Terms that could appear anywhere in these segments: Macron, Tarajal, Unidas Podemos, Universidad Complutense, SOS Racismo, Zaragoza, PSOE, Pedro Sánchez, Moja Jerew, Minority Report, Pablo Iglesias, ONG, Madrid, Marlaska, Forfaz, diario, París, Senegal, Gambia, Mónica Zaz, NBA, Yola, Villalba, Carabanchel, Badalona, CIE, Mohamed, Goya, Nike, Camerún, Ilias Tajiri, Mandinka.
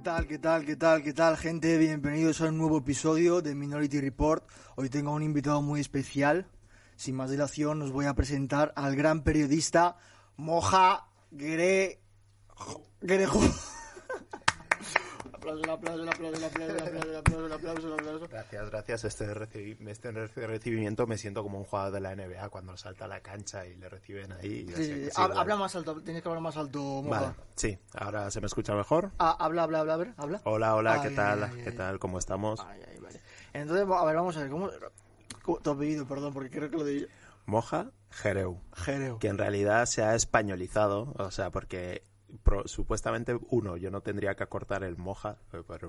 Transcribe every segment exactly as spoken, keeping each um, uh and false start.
¿Qué tal, qué tal, qué tal, qué tal, gente? Bienvenidos a un nuevo episodio de Minority Report. Hoy tengo a un invitado muy especial. Sin más dilación, os voy a presentar al gran periodista Moja Jerew. Aplauso, aplauso, aplauso, aplauso, aplauso, aplauso, aplauso. Gracias, gracias. Este, recibi este recibimiento me siento como un jugador de la N B A cuando salta a la cancha y le reciben ahí. Y sí, sí, sí, habla vale. más alto, tienes que hablar más alto, Moja. Vale, sí, ahora se me escucha mejor. Ah, habla, habla, habla, a ver, habla. Hola, hola, ay, ¿qué tal? Ay, ay, ¿Qué ay, tal? ¿Cómo estamos? Ay, ay, vale. Entonces, a ver, vamos a ver, ¿cómo, cómo te has pedido? Perdón, porque creo que lo dije. Moja Jerew, Jerew, que en realidad se ha españolizado, o sea, porque... Pro, supuestamente uno, yo no tendría que acortar el Moja,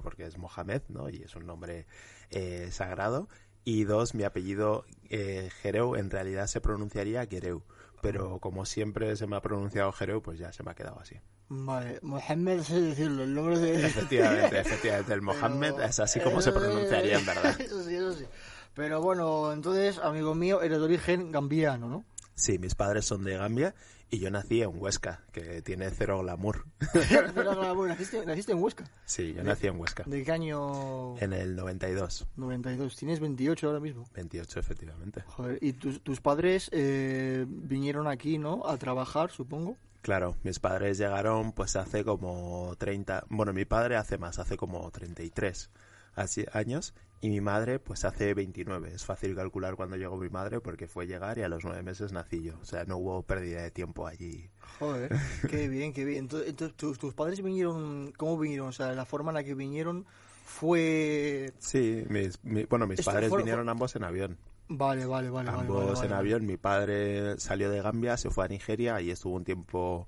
porque es Mohamed, ¿no? Y es un nombre eh, sagrado. Y dos, mi apellido eh, Jerew en realidad se pronunciaría Jerew, pero como siempre se me ha pronunciado Jerew, pues ya se me ha quedado así. Vale, Mohamed, sé decirlo, el nombre de... Efectivamente, efectivamente, el Mohamed pero... es así como se pronunciaría en verdad. Eso sí, eso sí. Pero bueno, entonces, amigo mío, eres de origen gambiano, ¿no? Sí, mis padres son de Gambia y yo nací en Huesca, que tiene cero glamour. Cero glamour. ¿Naciste, ¿Naciste en Huesca? Sí, yo de, nací en Huesca. ¿De qué año? En el noventa y dos. noventa y dos. ¿Tienes veintiocho ahora mismo? veintiocho, efectivamente. Joder, y tus, tus padres eh, vinieron aquí, ¿no? A trabajar, supongo. Claro, mis padres llegaron pues hace como treinta... Bueno, mi padre hace más, hace como treinta y tres así, años... Y mi madre, pues hace veintinueve. Es fácil calcular cuando llegó mi madre porque fue llegar y a los nueve meses nací yo. O sea, no hubo pérdida de tiempo allí. Joder, qué bien, qué bien. Entonces, entonces ¿tus, ¿tus padres vinieron? ¿Cómo vinieron? O sea, la forma en la que vinieron fue... Sí, mis, mi, bueno, mis Esto padres fue, vinieron fue... ambos en avión. Vale, vale, vale. Ambos vale, vale, en vale. avión. Mi padre salió de Gambia, se fue a Nigeria y estuvo un tiempo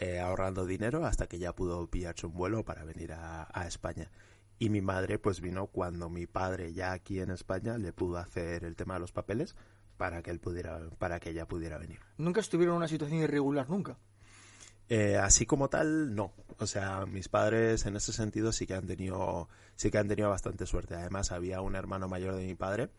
eh, ahorrando dinero hasta que ya pudo pillarse un vuelo para venir a, a España. Y mi madre pues vino cuando mi padre ya aquí en España le pudo hacer el tema de los papeles para que él pudiera, para que ella pudiera venir. ¿Nunca estuvieron en una situación irregular nunca? Eh, así como tal, no. O sea, mis padres en ese sentido sí que han tenido, sí que han tenido bastante suerte. Además, había un hermano mayor de mi padre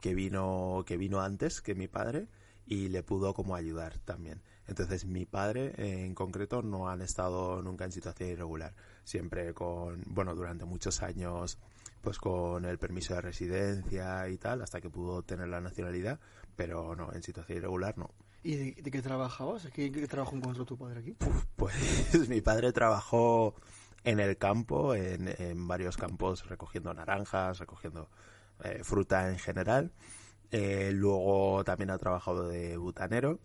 que vino, que vino antes que mi padre y le pudo como ayudar también. Entonces, mi padre eh, en concreto no han estado nunca en situación irregular. Siempre con, bueno, durante muchos años, pues con el permiso de residencia y tal, hasta que pudo tener la nacionalidad, pero no, en situación irregular no. ¿Y de, de qué trabajabas? ¿Qué, qué trabajo encontró tu padre aquí? Uf, pues mi padre trabajó en el campo, en, en varios campos, recogiendo naranjas, recogiendo eh, fruta en general. Eh, luego también ha trabajado de butanero.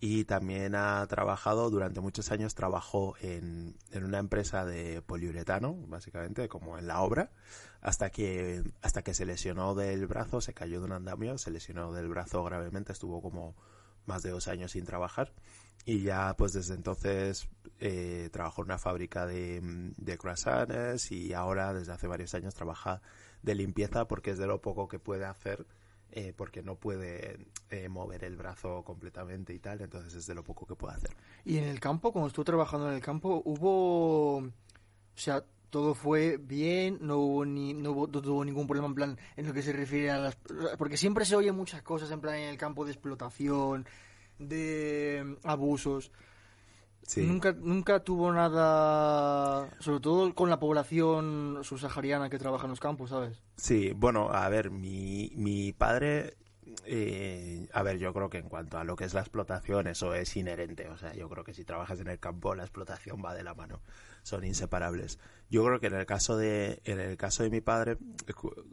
Y también ha trabajado, durante muchos años trabajó en, en una empresa de poliuretano, básicamente, como en la obra, hasta que hasta que se lesionó del brazo, se cayó de un andamio, se lesionó del brazo gravemente, estuvo como más de dos años sin trabajar. Y ya pues desde entonces eh, trabajó en una fábrica de, de croissants y ahora desde hace varios años trabaja de limpieza porque es de lo poco que puede hacer. Eh, porque no puede eh, mover el brazo completamente y tal, entonces es de lo poco que puede hacer. Y en el campo, cuando estuvo trabajando en el campo, hubo, o sea, todo fue bien, no hubo ni no hubo, no tuvo ningún problema en plan en lo que se refiere a las, porque siempre se oyen muchas cosas en plan en el campo de explotación, de abusos. Sí. Nunca, nunca tuvo nada, sobre todo con la población subsahariana que trabaja en los campos, ¿sabes? Sí, bueno, a ver, mi, mi padre, eh, a ver, yo creo que en cuanto a lo que es la explotación, eso es inherente, o sea, yo creo que si trabajas en el campo, la explotación va de la mano, son inseparables. Yo creo que en el caso de, en el caso de mi padre,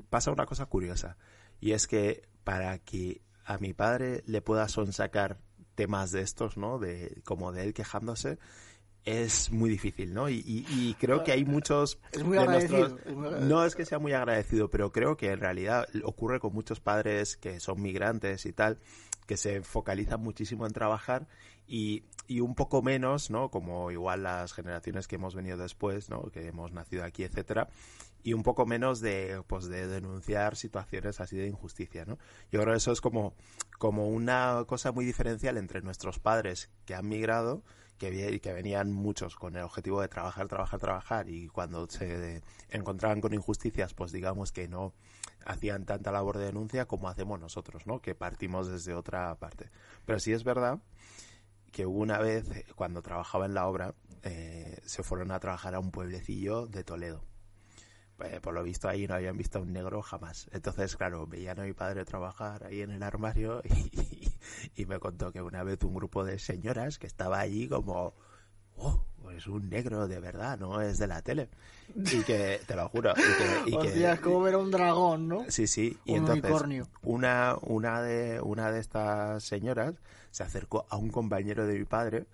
pasa una cosa curiosa, y es que para que a mi padre le pueda sonsacar temas de estos, ¿no? De como de él quejándose es muy difícil, ¿no? Y, y, y creo que hay muchos es muy, de nuestros... es muy agradecido. No es que sea muy agradecido, pero creo que en realidad ocurre con muchos padres que son migrantes y tal, que se focalizan muchísimo en trabajar y, y un poco menos, ¿no? Como igual las generaciones que hemos venido después, ¿no? Que hemos nacido aquí, etcétera. Y un poco menos de, pues, de denunciar situaciones así de injusticia, ¿no? Yo creo que eso es como, como una cosa muy diferencial entre nuestros padres que han migrado, que, que venían muchos con el objetivo de trabajar, trabajar, trabajar, y cuando se encontraban con injusticias, pues digamos que no hacían tanta labor de denuncia como hacemos nosotros, ¿no? Que partimos desde otra parte. Pero sí es verdad que una vez, cuando trabajaba en la obra, eh, se fueron a trabajar a un pueblecillo de Toledo. pues, por lo visto ahí no habían visto a un negro jamás. Entonces, claro, veían a mi padre trabajar ahí en el armario y, y, y me contó que una vez un grupo de señoras que estaba allí como... ¡Oh! Es un negro de verdad, no es de la tele. Y que, te lo juro. Y que, y Hostia, que, es como ver a un dragón, ¿no? Sí, sí. Y un entonces, unicornio. Una, una, de, una de estas señoras se acercó a un compañero de mi padre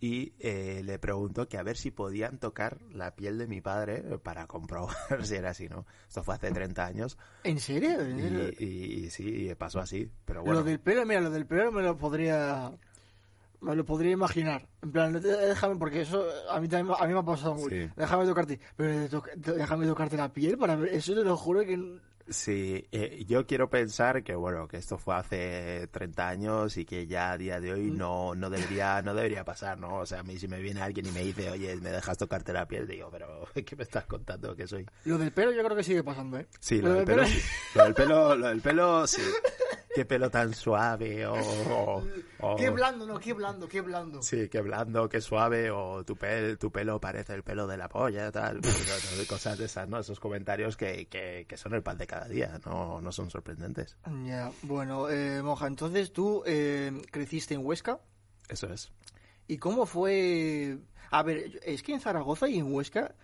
y eh, le preguntó que a ver si podían tocar la piel de mi padre para comprobar si era así, ¿no? Esto fue hace treinta años. ¿En serio? ¿En serio? Y, y, y sí, y pasó así. Pero bueno. Lo del pelo, mira, lo del pelo me lo podría... Me lo podría imaginar. En plan, déjame, porque eso a mí también a mí me ha pasado mucho. Sí. Déjame tocarte. Pero to, déjame tocarte la piel para ver. Eso te lo juro que... Sí, eh, yo quiero pensar que, bueno, que esto fue hace treinta años y que ya a día de hoy no, no debería no debería pasar, ¿no? O sea, a mí si me viene alguien y me dice, oye, ¿me dejas tocarte la piel? Digo, pero ¿qué me estás contando que soy? Lo del pelo yo creo que sigue pasando, ¿eh? Sí, lo, lo del pelo, pelo sí. Lo del pelo, lo del pelo sí. Qué pelo tan suave, o... Oh, oh. Qué blando, no, qué blando, qué blando. Sí, qué blando, qué suave, o tu, pel, tu pelo parece el pelo de la polla, tal, cosas de esas, ¿no? Esos comentarios que, que, que son el pan de cada día, no, no son sorprendentes. Ya, yeah. Bueno, eh, Moja, entonces tú eh, creciste en Huesca. Eso es. ¿Y cómo fue...? A ver, es que en Zaragoza y en Huesca,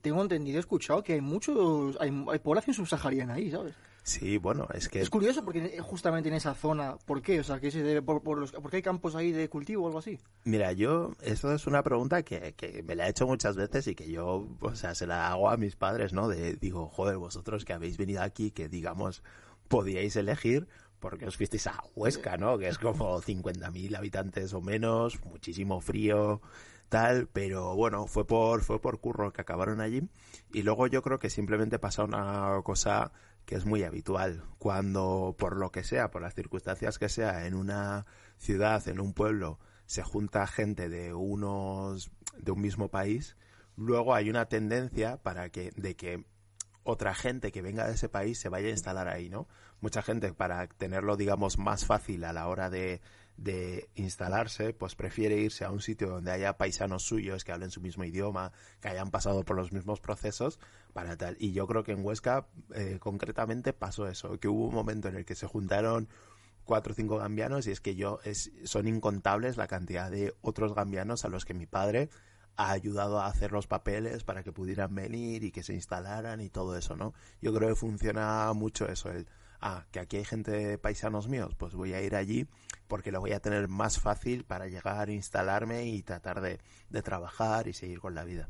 tengo entendido, he escuchado que hay muchos... Hay, hay población subsahariana ahí, ¿sabes? Sí, bueno, es que... Es curioso porque justamente en esa zona, ¿por qué? O sea, ¿qué se debe? ¿Por, por los, ¿por qué hay campos ahí de cultivo o algo así? Mira, yo, esto es una pregunta que, que me la he hecho muchas veces y que yo, o sea, se la hago a mis padres, ¿no? De, digo, joder, vosotros que habéis venido aquí, que digamos, podíais elegir, porque os fuisteis a Huesca, ¿no? Que es como cincuenta mil habitantes o menos, muchísimo frío... Tal, pero bueno, fue por fue por curro que acabaron allí. Y luego yo creo que simplemente pasa una cosa que es muy habitual. Cuando, por lo que sea, por las circunstancias que sea, en una ciudad, en un pueblo, se junta gente de unos de un mismo país, luego hay una tendencia para que de que otra gente que venga de ese país se vaya a instalar ahí, ¿no? Mucha gente, para tenerlo, digamos, más fácil a la hora de de instalarse, pues prefiere irse a un sitio donde haya paisanos suyos que hablen su mismo idioma, que hayan pasado por los mismos procesos, para tal. Y yo creo que en Huesca, eh, concretamente, pasó eso, que hubo un momento en el que se juntaron cuatro o cinco gambianos, y es que yo, es, son incontables la cantidad de otros gambianos a los que mi padre ha ayudado a hacer los papeles para que pudieran venir y que se instalaran y todo eso, ¿no? Yo creo que funciona mucho eso, el... Ah, que aquí hay gente, paisanos míos, pues voy a ir allí porque lo voy a tener más fácil para llegar, instalarme y tratar de, de trabajar y seguir con la vida.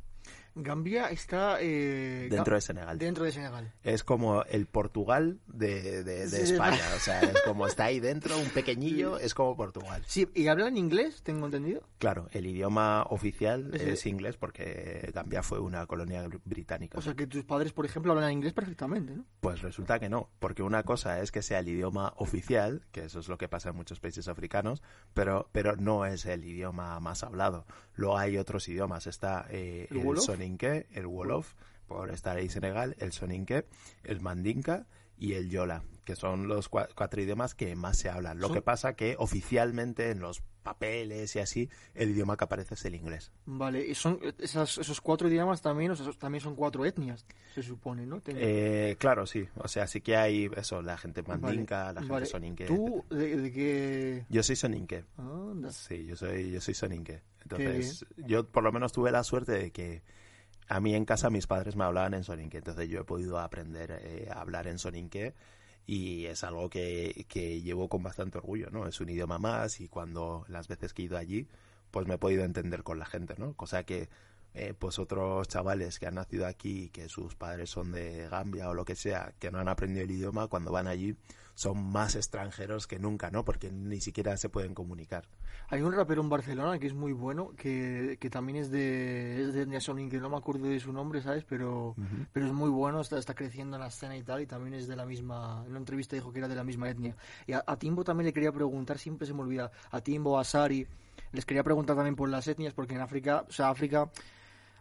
Gambia está... Eh, dentro Gam- de Senegal. Dentro de Senegal. Es como el Portugal de, de, de sí, España, o sea, es como está ahí dentro, un pequeñillo, es como Portugal. Sí, ¿y hablan inglés, tengo entendido? Claro, el idioma oficial sí. es inglés porque Gambia fue una colonia británica. O sea, que tus padres, por ejemplo, hablan inglés perfectamente, ¿no? Pues resulta que no, porque una cosa es que sea el idioma oficial, que eso es lo que pasa en muchos países africanos, pero, pero no es el idioma más hablado. Luego hay otros idiomas, está eh, el, el Soninke, el Wolof, por estar ahí en Senegal, el Soninke, el Mandinka y el Yola, que son los cuatro idiomas que más se hablan. Lo ¿Son? Que pasa que oficialmente en los papeles y así, el idioma que aparece es el inglés. Vale, y son esas, esos cuatro idiomas también, o sea, también son cuatro etnias, se supone, ¿no? Eh, claro, sí. O sea, sí que hay eso, la gente mandinka, vale, la gente vale. soninke. ¿Tú de, de qué...? Yo soy soninke. Anda. Sí, yo soy, yo soy soninke. Entonces, yo por lo menos tuve la suerte de que a mí en casa mis padres me hablaban en soninke, entonces yo he podido aprender eh, a hablar en soninke y es algo que, que llevo con bastante orgullo, ¿no? Es un idioma más y cuando las veces que he ido allí, pues me he podido entender con la gente, ¿no? Cosa que eh, pues otros chavales que han nacido aquí, que sus padres son de Gambia o lo que sea, que no han aprendido el idioma, cuando van allí son más extranjeros que nunca, ¿no? Porque ni siquiera se pueden comunicar. Hay un rapero en Barcelona que es muy bueno, que, que también es de es de etnia soninke, no me acuerdo de su nombre, ¿sabes? Pero uh-huh. pero es muy bueno, está, está creciendo en la escena y tal, y también es de la misma... En una entrevista dijo que era de la misma etnia. Y a, a Timbo también le quería preguntar, siempre se me olvida, a Timbo, a Sari, les quería preguntar también por las etnias, porque en África, o sea, África...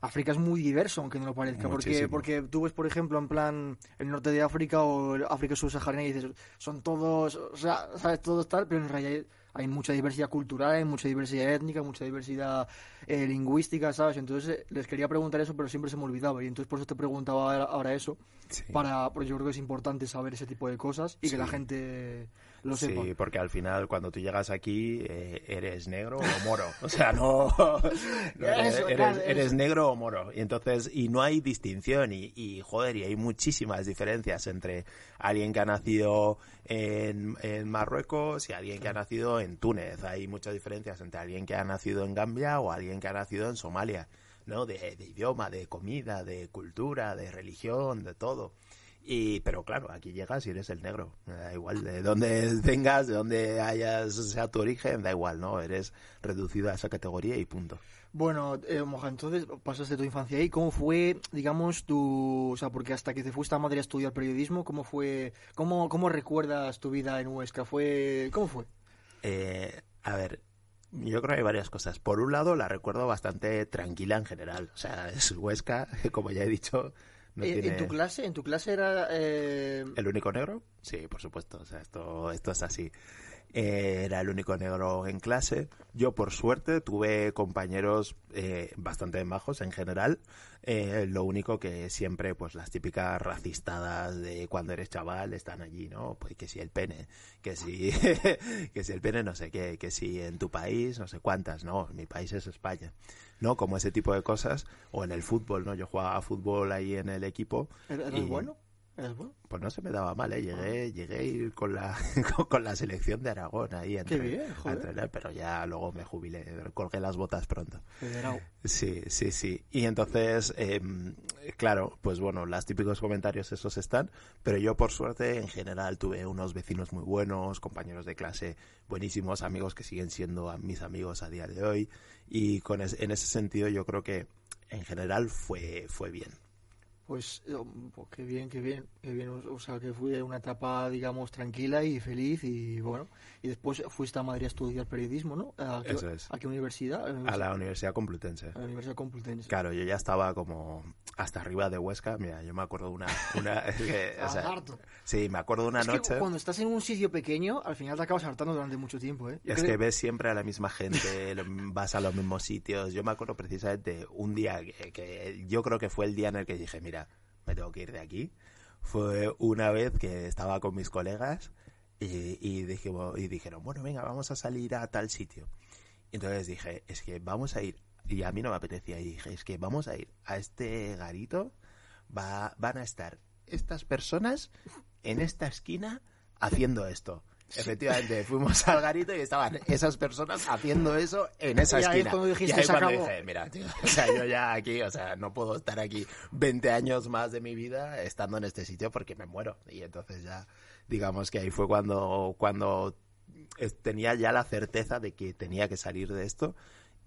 África es muy diverso, aunque no lo parezca, porque, porque tú ves, por ejemplo, en plan el norte de África o el África subsahariana y dices, son todos, o sea, sabes, todos tal, pero en realidad hay mucha diversidad cultural, hay mucha diversidad étnica, mucha diversidad eh, lingüística, ¿sabes? Entonces eh, les quería preguntar eso, pero siempre se me olvidaba, y entonces por eso te preguntaba ahora eso, sí. para, porque yo creo que es importante saber ese tipo de cosas y sí. que la gente lo sí, sepa. Sí, porque al final cuando tú llegas aquí eh, eres negro o moro, o sea, no, no eres, eso, claro, eres, eres negro o moro, y entonces, y no hay distinción, y, y joder, y hay muchísimas diferencias entre alguien que ha nacido en, en Marruecos y alguien que ha nacido en Túnez. Hay muchas diferencias entre alguien que ha nacido en Gambia o alguien que ha nacido en Somalia, ¿no? De, de idioma, de comida, de cultura, de religión, de todo. Y pero claro, aquí llegas y eres el negro. Da igual de dónde vengas, de dónde hayas, sea tu origen, da igual, ¿no? Eres reducido a esa categoría y punto. Bueno, eh, Moja, entonces pasaste tu infancia ahí. ¿Cómo fue, digamos, tu...? O sea, porque hasta que te fuiste a Madrid a estudiar periodismo, ¿cómo fue...? ¿Cómo, cómo recuerdas tu vida en Huesca? ¿Fue...? ¿Cómo fue? Eh, a ver... Yo creo que hay varias cosas. Por un lado, la recuerdo bastante tranquila en general. O sea, es Huesca, como ya he dicho, no ¿En, tiene... ¿En tu clase? ¿En tu clase era...? Eh... ¿El único negro? Sí, por supuesto. O sea, esto, esto es así. Eh, era el único negro en clase. Yo, por suerte, tuve compañeros eh, bastante majos en general. Eh, lo único que siempre, pues, las típicas racistadas de cuando eres chaval están allí, ¿no? Pues que si el pene, que si, que si el pene no sé qué, que si en tu país no sé cuántas, no, mi país es España, ¿no? Como ese tipo de cosas, o en el fútbol, ¿no? Yo jugaba fútbol ahí en el equipo. ¿Eres y... bueno? ¿Eres bueno? Pues no se me daba mal, ¿eh? Llegué, llegué a ir con la, con, con la selección de Aragón ahí a, entre, bien, a entrenar, pero ya luego me jubilé, colgué las botas pronto. Federado. Sí, sí, sí. Y entonces, eh, claro, pues bueno, los típicos comentarios esos están, pero yo por suerte en general tuve unos vecinos muy buenos, compañeros de clase buenísimos, amigos que siguen siendo mis amigos a día de hoy, y con es, en ese sentido yo creo que en general fue, fue bien. Pues, pues qué bien, qué bien, qué bien, o sea, que fue una etapa, digamos, tranquila y feliz y bueno, y después fuiste a Madrid a estudiar periodismo, ¿no? ¿A qué, Eso es. ¿A qué universidad? ¿A la universidad? A la Universidad Complutense. A la Universidad Complutense. Claro, yo ya estaba como hasta arriba de Huesca, mira, yo me acuerdo de una... una es que, o sea, sí, me acuerdo de una es noche... Que cuando estás en un sitio pequeño, al final te acabas hartando durante mucho tiempo, ¿eh? Yo es creo... que ves siempre a la misma gente, vas a los mismos sitios, yo me acuerdo precisamente de un día que, que yo creo que fue el día en el que dije, mira, me tengo que ir de aquí. Fue una vez que estaba con mis colegas y, y, dijimos, y dijeron, bueno, venga, vamos a salir a tal sitio. Y entonces dije, es que vamos a ir, y a mí no me apetecía, y dije, es que vamos a ir a este garito, va, van a estar estas personas en esta esquina haciendo esto. Efectivamente, fuimos al garito y estaban esas personas haciendo eso en esa y esquina. Ahí dijiste, y ahí cuando acabó. Dije, mira, tío, o sea, yo ya aquí, o sea, no puedo estar aquí veinte años más de mi vida estando en este sitio porque me muero. Y entonces ya, digamos que ahí fue cuando, cuando tenía ya la certeza de que tenía que salir de esto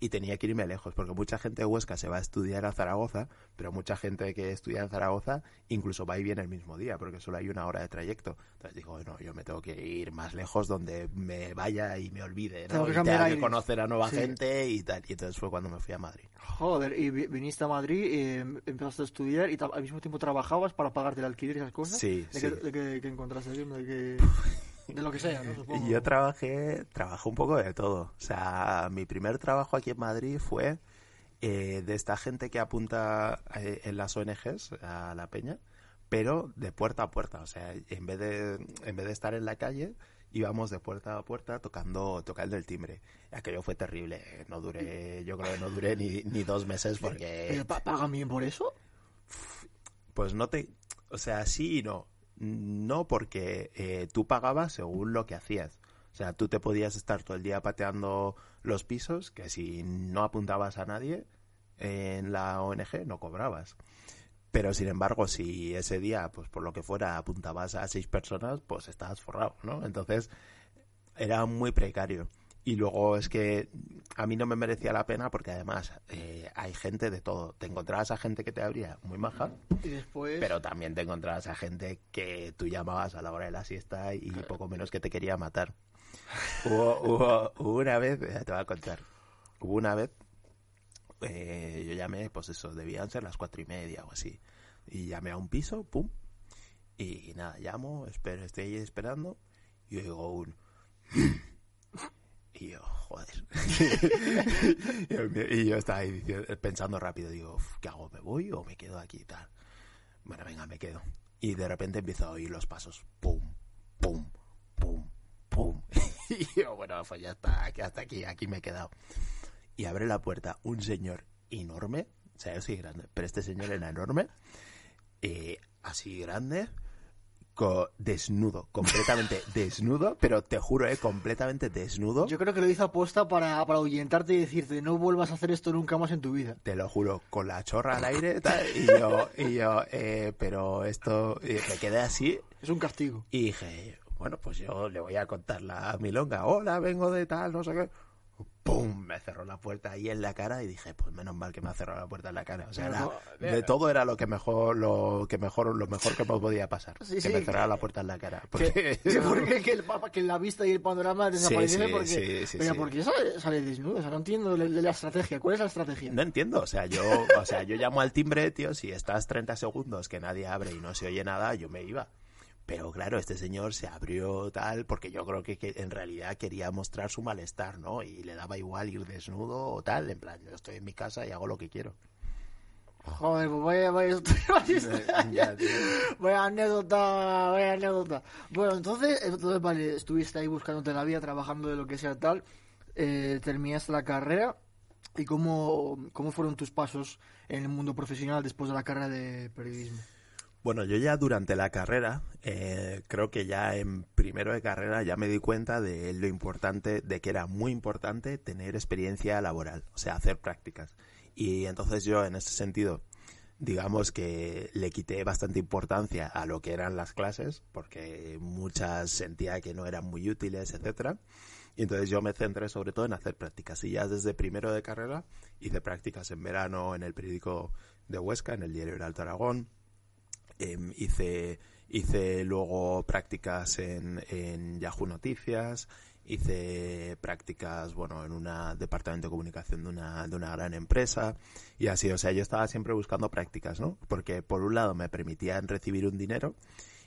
y tenía que irme lejos, porque mucha gente de Huesca se va a estudiar a Zaragoza, pero mucha gente que estudia en Zaragoza incluso va y viene el mismo día, porque solo hay una hora de trayecto. Entonces digo, no, yo me tengo que ir más lejos donde me vaya y me olvide, ¿no? Tengo que cambiar aires. Conocer a nueva sí. gente y tal. Y entonces fue cuando me fui a Madrid. Joder, y viniste a Madrid, eh, empezaste a estudiar y al mismo tiempo trabajabas para pagarte el alquiler y esas cosas. Sí, ¿De sí. Que, de que, que encontraste bien, de que... De lo que sea, ¿no? Supongo. Yo trabajé, trabajé un poco de todo. O sea, mi primer trabajo aquí en Madrid fue eh, de esta gente que apunta eh, en las O N Ges a la peña, pero de puerta a puerta. O sea, en vez de, en vez de estar en la calle, íbamos de puerta a puerta tocando, tocando el timbre. Aquello fue terrible. No duré, yo creo que no duré ni, ni dos meses porque... ¿Pero pagan bien por eso? Pues no te... O sea, sí y no. No, porque eh, tú pagabas según lo que hacías. O sea, tú te podías estar todo el día pateando los pisos, que si no apuntabas a nadie en la O N G no cobrabas. Pero, sin embargo, si ese día, pues por lo que fuera, apuntabas a seis personas, pues estabas forrado, ¿no? Entonces, era muy precario. Y luego es que a mí no me merecía la pena porque además eh, hay gente de todo. Te encontrabas a gente que te abría muy maja, y después... pero también te encontrabas a gente que tú llamabas a la hora de la siesta y poco menos que te quería matar. Hubo, hubo, hubo una vez, te voy a contar, hubo una vez, eh, yo llamé, pues eso, debían ser las cuatro y media o así. Y llamé a un piso, pum, y nada, llamo, espero, estoy ahí esperando y oigo un... Sí. Y yo estaba ahí pensando rápido, digo, ¿qué hago? ¿Me voy o me quedo aquí y tal? Bueno, venga, me quedo. Y de repente empiezo a oír los pasos. Pum, pum, pum, pum. Y yo, bueno, pues ya está, hasta aquí, aquí me he quedado. Y abre la puerta un señor enorme, o sea, yo soy grande, pero este señor era enorme, eh, así grande, co- desnudo, completamente desnudo, pero te juro, eh, completamente desnudo. Yo creo que lo hizo aposta para, para ahuyentarte y decirte, no vuelvas a hacer esto nunca más en tu vida. Te lo juro, con la chorra al aire, tal, y yo, y yo eh, pero esto, eh, me quedé así. Es un castigo. Y dije, bueno, pues yo le voy a contar la milonga, hola, vengo de tal, no sé qué. ¡Pum! Me cerró la puerta ahí en la cara y dije, pues menos mal que me ha cerrado la puerta en la cara. O sea, era, de todo era lo que mejor, lo que mejor, lo mejor que me podía pasar. Sí, que sí, me cerrara que, la puerta en la cara. Porque, sí, porque que, el, que la vista y el panorama desapareciese, sí, sí, porque, sí, sí, pero sí. Porque sale, sale desnudo. O sea, no entiendo la, la estrategia. ¿Cuál es la estrategia? No entiendo. O sea, yo, o sea, yo llamo al timbre, tío, si estás treinta segundos que nadie abre y no se oye nada, yo me iba. Pero claro, este señor se abrió tal, porque yo creo que, que en realidad quería mostrar su malestar, ¿no? Y le daba igual ir desnudo o tal, en plan, yo estoy en mi casa y hago lo que quiero. Joder, pues vaya, vaya, vaya, vaya anécdota, vaya anécdota. Bueno, entonces, entonces, vale, estuviste ahí buscándote la vida, trabajando de lo que sea tal, eh, terminaste la carrera. ¿Y cómo, cómo fueron tus pasos en el mundo profesional después de la carrera de periodismo? Bueno, yo ya durante la carrera, eh, creo que ya en primero de carrera ya me di cuenta de lo importante, de que era muy importante tener experiencia laboral, o sea, hacer prácticas. Y entonces yo en ese sentido, digamos que le quité bastante importancia a lo que eran las clases, porque muchas sentía que no eran muy útiles, etcétera. Y entonces yo me centré sobre todo en hacer prácticas. Y ya desde primero de carrera hice prácticas en verano en el periódico de Huesca, en el diario del Alto Aragón. Eh, hice hice luego prácticas en, en Yahoo Noticias, hice prácticas, bueno, en un departamento de comunicación de una de una gran empresa y así, o sea, yo estaba siempre buscando prácticas, ¿no? Porque por un lado me permitían recibir un dinero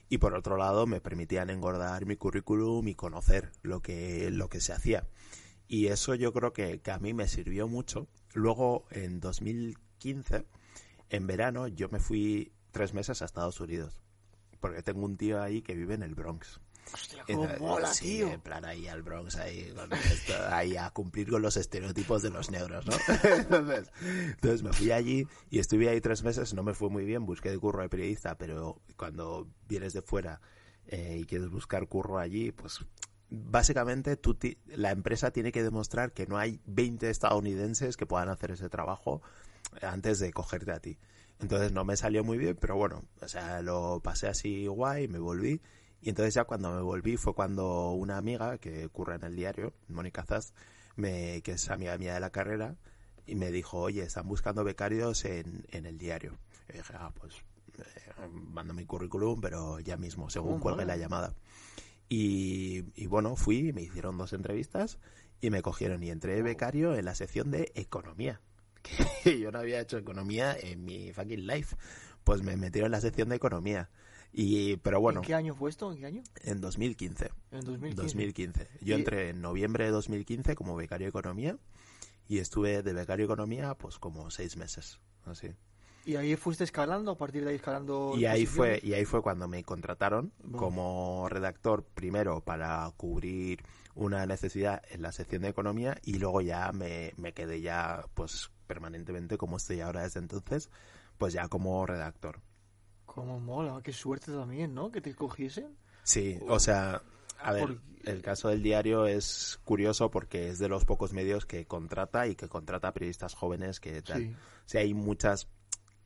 y por otro lado me permitían engordar mi currículum y conocer lo que lo que se hacía. Y eso yo creo que, que a mí me sirvió mucho. Luego en dos mil quince, en verano, yo me fui tres meses a Estados Unidos, porque tengo un tío ahí que vive en el Bronx. Hostia, cómo mola, sí, tío. En plan ahí al Bronx, ahí, con esto, ahí a cumplir con los estereotipos de los negros, ¿no? Entonces, entonces me fui allí y estuve ahí tres meses, no me fue muy bien, busqué de curro de periodista, pero cuando vienes de fuera eh, y quieres buscar curro allí, pues básicamente tú ti- la empresa tiene que demostrar que no hay veinte estadounidenses que puedan hacer ese trabajo antes de cogerte a ti. Entonces no me salió muy bien, pero bueno, o sea, lo pasé así guay, me volví. Y entonces ya cuando me volví fue cuando una amiga que curra en el diario, Mónica Zaz, me, que es amiga mía de la carrera, y me dijo, oye, están buscando becarios en, en el diario. Y dije, ah, pues, eh, mando mi currículum, pero ya mismo, según cuelgue la llamada. Y, y bueno, fui, me hicieron dos entrevistas y me cogieron y entré becario en la sección de economía. Que yo no había hecho economía en mi fucking life, pues me metieron en la sección de economía. Y pero bueno, ¿en qué año fue esto? ¿En qué año? En dos mil quince. En dos mil quince. Yo ¿Y? entré en noviembre de dos mil quince como becario de economía y estuve de becario de economía pues como seis meses, así. Y ahí fuiste escalando, a partir de ahí escalando. Y ahí fue y ahí fue cuando me contrataron bueno. como redactor primero para cubrir una necesidad en la sección de economía y luego ya me me quedé ya pues permanentemente, como estoy ahora desde entonces, pues ya como redactor. Como mola, qué suerte también, ¿no? Que te cogiesen. Sí, o sea, a ver, porque el caso del diario es curioso porque es de los pocos medios que contrata y que contrata periodistas jóvenes que tal. Sí. O sea, hay muchas,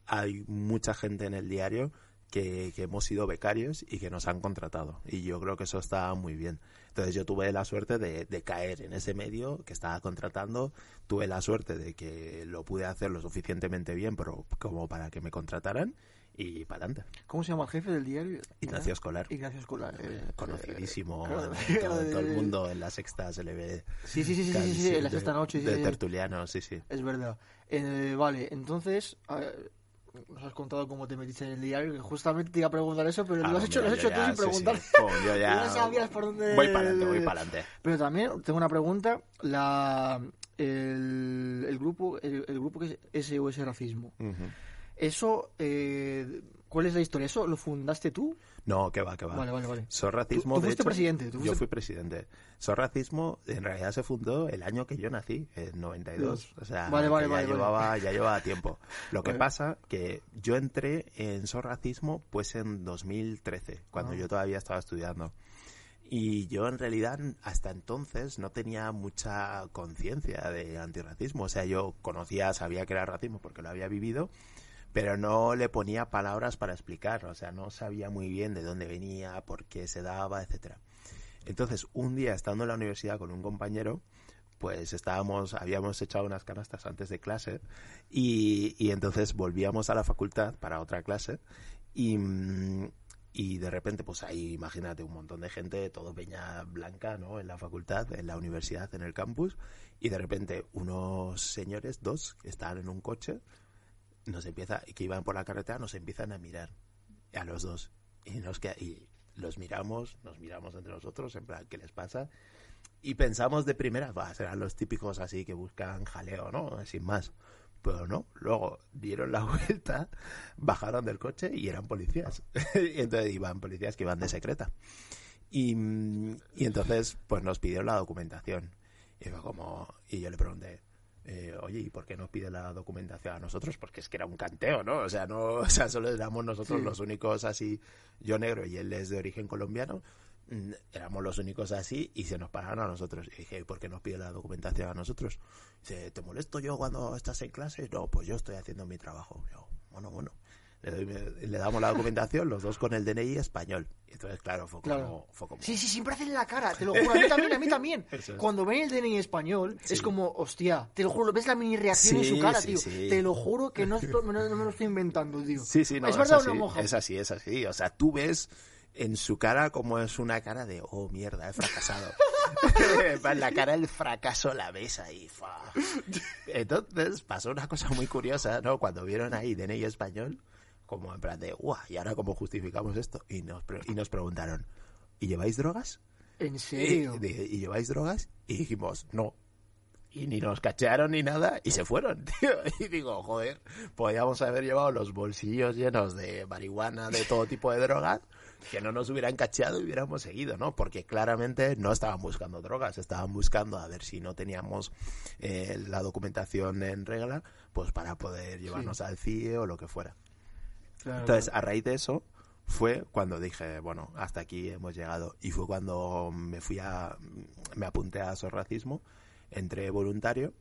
hay mucha gente en el diario que, que hemos sido becarios y que nos han contratado. Y yo creo que eso está muy bien. Entonces yo tuve la suerte de, de caer en ese medio que estaba contratando, tuve la suerte de que lo pude hacer lo suficientemente bien pero como para que me contrataran y para adelante. ¿Cómo se llama el jefe del diario? Ignacio Escolar. Ignacio Escolar. Eh, Conocidísimo, eh, claro, en todo, todo el mundo, en La Sexta se le ve. Sí, sí, sí, sí, sí, sí, sí, en La Sexta Noche. De, sí, de tertuliano, sí, sí. Es verdad. Eh, vale, entonces, Nos has contado cómo te metiste en el diario, que justamente te iba a preguntar eso, pero ah, lo has hecho, lo has hecho ya, tú sin preguntar. Sí, sí. Yo ya no sabías por dónde... Voy para adelante, voy para adelante. Pero también tengo una pregunta. La el, el grupo el, el grupo que es S O S Racismo. Uh-huh. Eso, eh, ¿cuál es la historia? ¿Eso lo fundaste tú? No, que va, que va. Vale, vale, vale. S O S Racismo, ¿Tú, tú de hecho... Presidente, ¿tú fuiste... Yo fui presidente. S O S Racismo, en realidad, se fundó el año que yo nací, en noventa y dos. O sea, vale, vale, ya, vale, llevaba, vale. ya llevaba tiempo. Lo que vale. pasa que yo entré en S O S Racismo pues en dos mil trece, cuando ah. yo todavía estaba estudiando. Y yo, en realidad, hasta entonces no tenía mucha conciencia de antirracismo. O sea, yo conocía, sabía que era racismo porque lo había vivido, pero no le ponía palabras para explicarlo, o sea, no sabía muy bien de dónde venía, por qué se daba, etcétera. Entonces, un día, estando en la universidad con un compañero, pues estábamos, habíamos echado unas canastas antes de clase, y, y entonces volvíamos a la facultad para otra clase, y, y de repente, pues ahí, imagínate, un montón de gente, todo peña blanca, ¿no?, en la facultad, en la universidad, en el campus, y de repente unos señores, dos, que estaban en un coche, nos empieza, que iban por la carretera, nos empiezan a mirar a los dos, y nos queda, y los miramos, nos miramos entre nosotros en plan, ¿qué les pasa? Y pensamos de primera, va, serán los típicos así que buscan jaleo, ¿no?, sin más, pero no, luego dieron la vuelta, bajaron del coche y eran policías. Y entonces iban policías que iban de secreta, y, y entonces pues nos pidieron la documentación, y fue como, y yo le pregunté, Eh, oye, ¿y por qué nos pide la documentación a nosotros? Porque es que era un canteo, ¿no? O sea, no, o sea, solo éramos nosotros sí. los únicos así, yo negro y él es de origen colombiano, mm, éramos los únicos así, y se nos pararon a nosotros. Y dije, ¿y por qué nos pide la documentación a nosotros? Dice, ¿te molesto yo cuando estás en clase? No, pues yo estoy haciendo mi trabajo. Yo, bueno, bueno. Le, doy, le damos la documentación, los dos con el D N I español. Entonces, claro, fue como... Claro. Fue como... Sí, sí, siempre hacen la cara, te lo juro, a mí también, a mí también. Es. Cuando ven el D N I español, sí. es como, hostia, te lo juro, ves la mini reacción sí, en su cara, sí, tío. Sí. Te lo juro que no, estoy, no, no me lo estoy inventando, tío. Sí, sí, no, ¿Es, es verdad así, o no, Moja? Es así, es así. O sea, tú ves en su cara como es una cara de, oh, mierda, he fracasado. La cara del fracaso la ves ahí. Fa. Entonces, pasó una cosa muy curiosa, ¿no? Cuando vieron ahí D N I español... como en plan de, guau, ¿y ahora cómo justificamos esto? Y nos, pre- y nos preguntaron, ¿y lleváis drogas? ¿En serio? ¿Y, y, ¿Y lleváis drogas? Y dijimos, no. Y ni nos cachearon ni nada, y se fueron, tío. Y digo, joder, podíamos haber llevado los bolsillos llenos de marihuana, de todo tipo de drogas, que no nos hubieran cacheado y hubiéramos seguido, ¿no? Porque claramente no estaban buscando drogas, estaban buscando a ver si no teníamos eh, la documentación en regla, pues para poder llevarnos sí. al C I E o lo que fuera. Claro. Entonces, a raíz de eso, fue cuando dije, bueno, hasta aquí hemos llegado. Y fue cuando me fui a... me apunté a S O S Racismo, entré voluntario,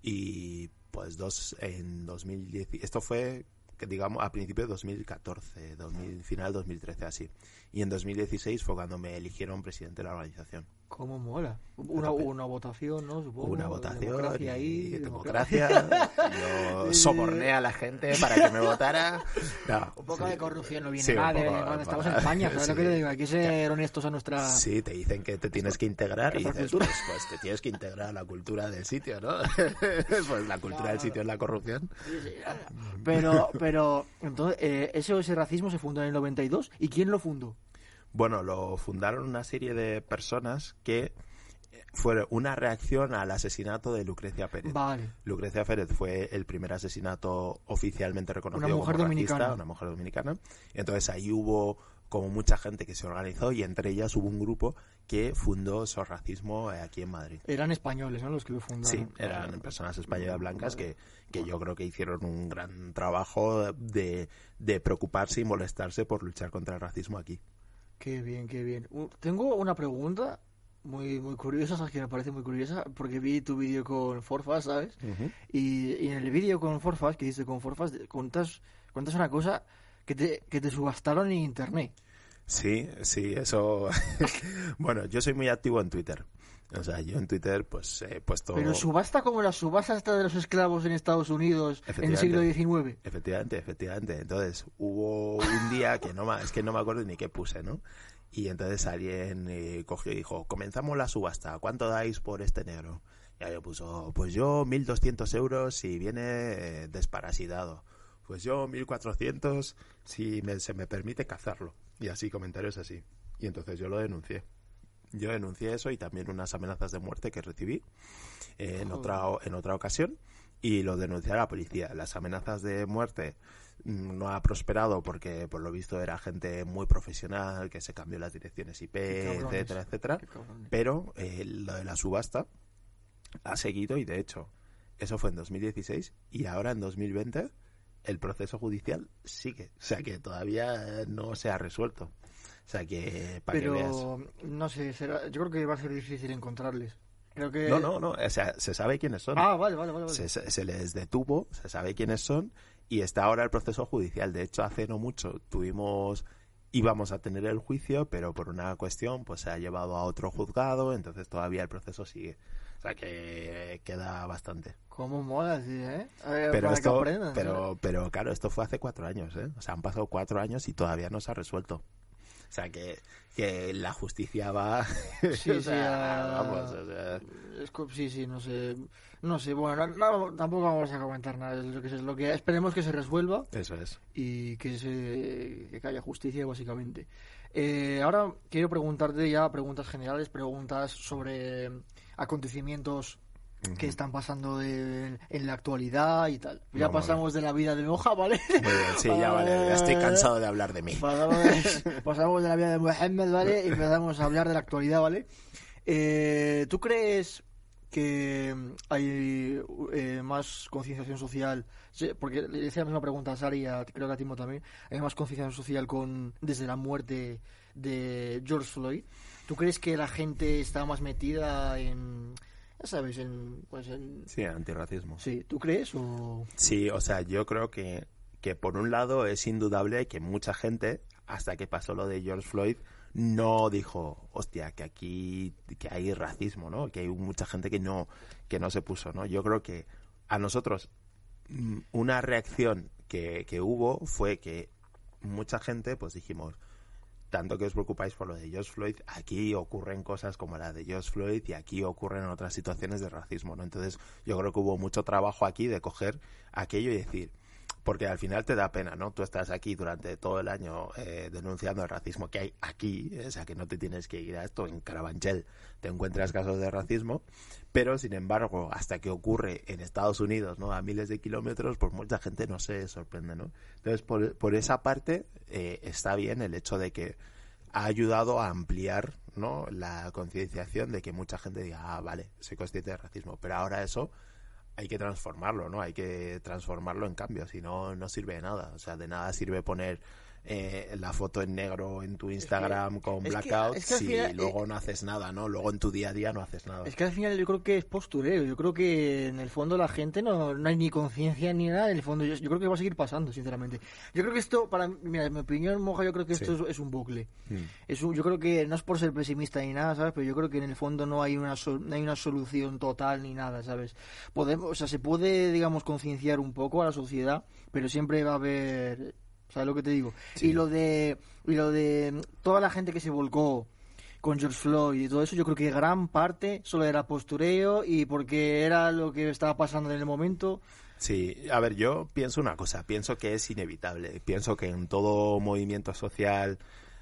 y pues dos en dos mil diez... Esto fue, digamos, a principios de dos mil catorce, dos mil, final dos mil trece, así. Y en dos mil dieciséis fue cuando me eligieron presidente de la organización. ¿Cómo mola? Una, una votación, ¿no? Supongo. Una votación, democracia, y democracia. democracia. Yo soborné a la gente para que me votara. No, un poco sí. de corrupción no viene sí, nada. Poco, cuando estamos en España, ¿sabes sí. lo que te digo? Hay que ser honestos a nuestra... Sí, te dicen que te tienes que integrar y dices, pues, pues te tienes que integrar a la cultura del sitio, ¿no? Pues la cultura no, del sitio no. es la corrupción. Sí, sí, claro. Pero, pero, entonces, eh, ese, ese racismo se fundó en el noventa y dos. ¿Y quién lo fundó? Bueno, lo fundaron una serie de personas que fueron una reacción al asesinato de Lucrecia Pérez. Vale. Lucrecia Pérez fue el primer asesinato oficialmente reconocido como racista, dominicana. Una mujer dominicana. Entonces ahí hubo como mucha gente que se organizó, y entre ellas hubo un grupo que fundó S O S Racismo aquí en Madrid. Eran españoles, ¿no?, los que lo fundaron. Sí, eran personas españolas blancas que, que yo creo que hicieron un gran trabajo de, de preocuparse y molestarse por luchar contra el racismo aquí. Qué bien, qué bien. Uh, tengo una pregunta muy muy curiosa, que me parece muy curiosa, porque vi tu vídeo con Forfaz, ¿sabes? Uh-huh. Y, y en el vídeo con Forfaz, que hiciste con Forfaz, contas, contas una cosa que te, que te subastaron en internet. Sí, sí, eso... Bueno, yo soy muy activo en Twitter. O sea, yo en Twitter, pues, he puesto... Pero subasta como la subasta hasta de los esclavos en Estados Unidos en el siglo diecinueve. Efectivamente, efectivamente. Entonces, hubo un día que no me, es que no me acuerdo ni qué puse, ¿no? Y entonces alguien eh, cogió y dijo, comenzamos la subasta, ¿cuánto dais por este negro? Y ahí yo puso, pues yo mil doscientos euros si viene eh, desparasitado. pues yo mil cuatrocientos, si me, se me permite cazarlo. Y así, comentarios así. Y entonces yo lo denuncié. Yo denuncié eso y también unas amenazas de muerte que recibí eh, en, otra, en otra ocasión, y lo denuncié a la policía. Las amenazas de muerte no ha prosperado porque, por lo visto, era gente muy profesional, que se cambió las direcciones I P, etcétera, etcétera. Pero eh, lo de la subasta ha seguido, y de hecho, eso fue en dos mil dieciséis, y ahora en dos mil veinte el proceso judicial sigue. O sea que todavía no se ha resuelto. O sea que, para que veas. Pero, no sé, será, yo creo que va a ser difícil encontrarles. Creo que... No, no, no, o sea, se sabe quiénes son. Ah, vale, vale, vale. Se, se les detuvo, se sabe quiénes son, y está ahora el proceso judicial. De hecho, hace no mucho tuvimos, íbamos a tener el juicio, pero por una cuestión pues se ha llevado a otro juzgado, entonces todavía el proceso sigue. O sea que queda bastante. ¿Cómo mola, sí, eh? Ver, pero, esto, aprendan, pero, ¿sí? pero claro, esto fue hace cuatro años, ¿eh? O sea, han pasado cuatro años y todavía no se ha resuelto. O sea, que, que la justicia va... Sí, o sea, sí, a... vamos, o sea... Sí, sí, no sé. No sé, bueno, no, no, tampoco vamos a comentar nada. Es lo que, es lo que esperemos que se resuelva. Eso es. Y que, se, que haya justicia, básicamente. Eh, ahora quiero preguntarte ya preguntas generales, preguntas sobre... acontecimientos uh-huh. que están pasando de, en la actualidad y tal. Ya Vamos pasamos de la vida de Moja, ¿vale? Muy bien, sí, ya vale, ya estoy cansado de hablar de mí. Pasamos, pasamos de la vida de Mohamed, ¿vale? Y empezamos a hablar de la actualidad, ¿vale? Eh, ¿Tú crees que hay eh, más concienciación social? Porque le hice la misma pregunta a Sara y a, creo que a Timo también. ¿Hay más concienciación social con desde la muerte de George Floyd? ¿Tú crees que la gente está más metida en, ya sabes, en, pues en... Sí, antirracismo. Sí, ¿tú crees o...? Sí, o sea, yo creo que, que por un lado es indudable que mucha gente, hasta que pasó lo de George Floyd, no dijo, hostia, que aquí que hay racismo, ¿no? Que hay mucha gente que no, que no se puso, ¿no? Yo creo que a nosotros una reacción que, que hubo fue que mucha gente, pues dijimos... Tanto que os preocupáis por lo de George Floyd, aquí ocurren cosas como la de George Floyd y aquí ocurren otras situaciones de racismo, ¿no? Entonces yo creo que hubo mucho trabajo aquí de coger aquello y decir, porque al final te da pena, ¿no? Tú estás aquí durante todo el año eh, denunciando el racismo que hay aquí, o sea que no te tienes que ir a esto, en Carabanchel te encuentras casos de racismo, pero sin embargo, hasta que ocurre en Estados Unidos, ¿no? A miles de kilómetros, pues mucha gente no se sorprende, ¿no? Entonces, por, por esa parte eh, está bien el hecho de que ha ayudado a ampliar, ¿no? La concienciación de que mucha gente diga, ah, vale, soy consciente de racismo, pero ahora eso hay que transformarlo, ¿no? Hay que transformarlo en cambio, si no, no sirve de nada. O sea, de nada sirve poner eh, la foto en negro en tu Instagram es que, con blackout es que, es que si final, luego eh, no haces nada, ¿no? Luego en tu día a día no haces nada. Es que al final yo creo que es postureo. Yo creo que en el fondo la gente no, no hay ni conciencia ni nada. En el fondo yo, yo creo que va a seguir pasando, sinceramente. Yo creo que esto, para mira, en mi opinión, Moja, yo creo que esto sí. es, es un bucle. Hmm. Es un, yo creo que, no es por ser pesimista ni nada, ¿sabes? Pero yo creo que en el fondo no hay una, sol, no hay una solución total ni nada, ¿sabes? Podemos O sea, se puede, digamos, concienciar un poco a la sociedad, pero siempre va a haber... ¿Sabes lo que te digo? Sí. Y lo de y lo de toda la gente que se volcó con George Floyd y todo eso, yo creo que gran parte solo era postureo y porque era lo que estaba pasando en el momento. Sí, a ver, yo pienso una cosa, pienso que es inevitable, pienso que en todo movimiento social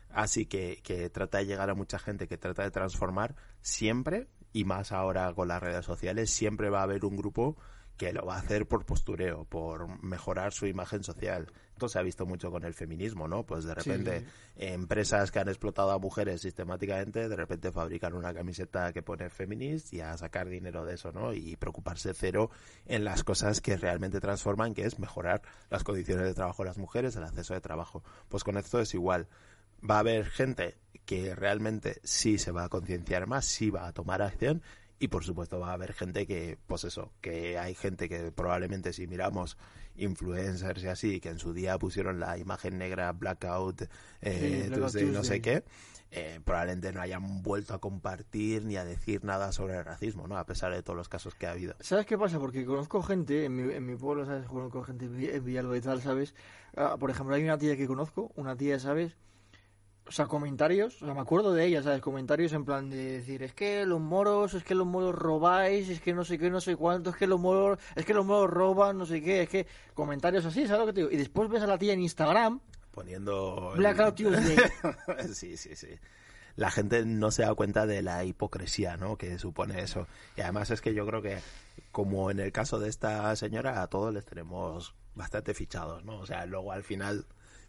así que, que trata de llegar a mucha gente, que trata de transformar, siempre... y más ahora con las redes sociales, siempre va a haber un grupo que lo va a hacer por postureo, por mejorar su imagen social. Esto se ha visto mucho con el feminismo, ¿no? Pues de repente sí. empresas que han explotado a mujeres sistemáticamente, de repente fabrican una camiseta que pone feminist y a sacar dinero de eso, ¿no? Y preocuparse cero en las cosas que realmente transforman, que es mejorar las condiciones de trabajo de las mujeres, el acceso de trabajo. Pues con esto es igual. Va a haber gente que realmente sí se va a concienciar más, sí va a tomar acción y por supuesto va a haber gente que, pues eso, que hay gente que probablemente si miramos influencers y así, que en su día pusieron la imagen negra, blackout, eh, sí, Tuesday, no sé qué, eh, probablemente no hayan vuelto a compartir ni a decir nada sobre el racismo, ¿no? A pesar de todos los casos que ha habido. ¿Sabes qué pasa? Porque conozco gente, en mi, en mi pueblo, ¿sabes? Conozco gente en Villalba y tal, ¿sabes? Uh, por ejemplo, hay una tía que conozco, una tía, ¿sabes? O sea, comentarios, o sea, me acuerdo de ellas, ¿sabes? Comentarios en plan de decir, es que los moros, es que los moros robáis, es que no sé qué, no sé cuánto, es que los moros, es que los moros roban, no sé qué, es que comentarios así, ¿sabes lo que te digo? Y después ves a la tía en Instagram poniendo... Blackout el... Tuesday. Sí, sí, sí. La gente no se da cuenta de la hipocresía, ¿no?, que supone eso. Y además es que yo creo que, como en el caso de esta señora, a todos les tenemos bastante fichados, ¿no? O sea, luego al final...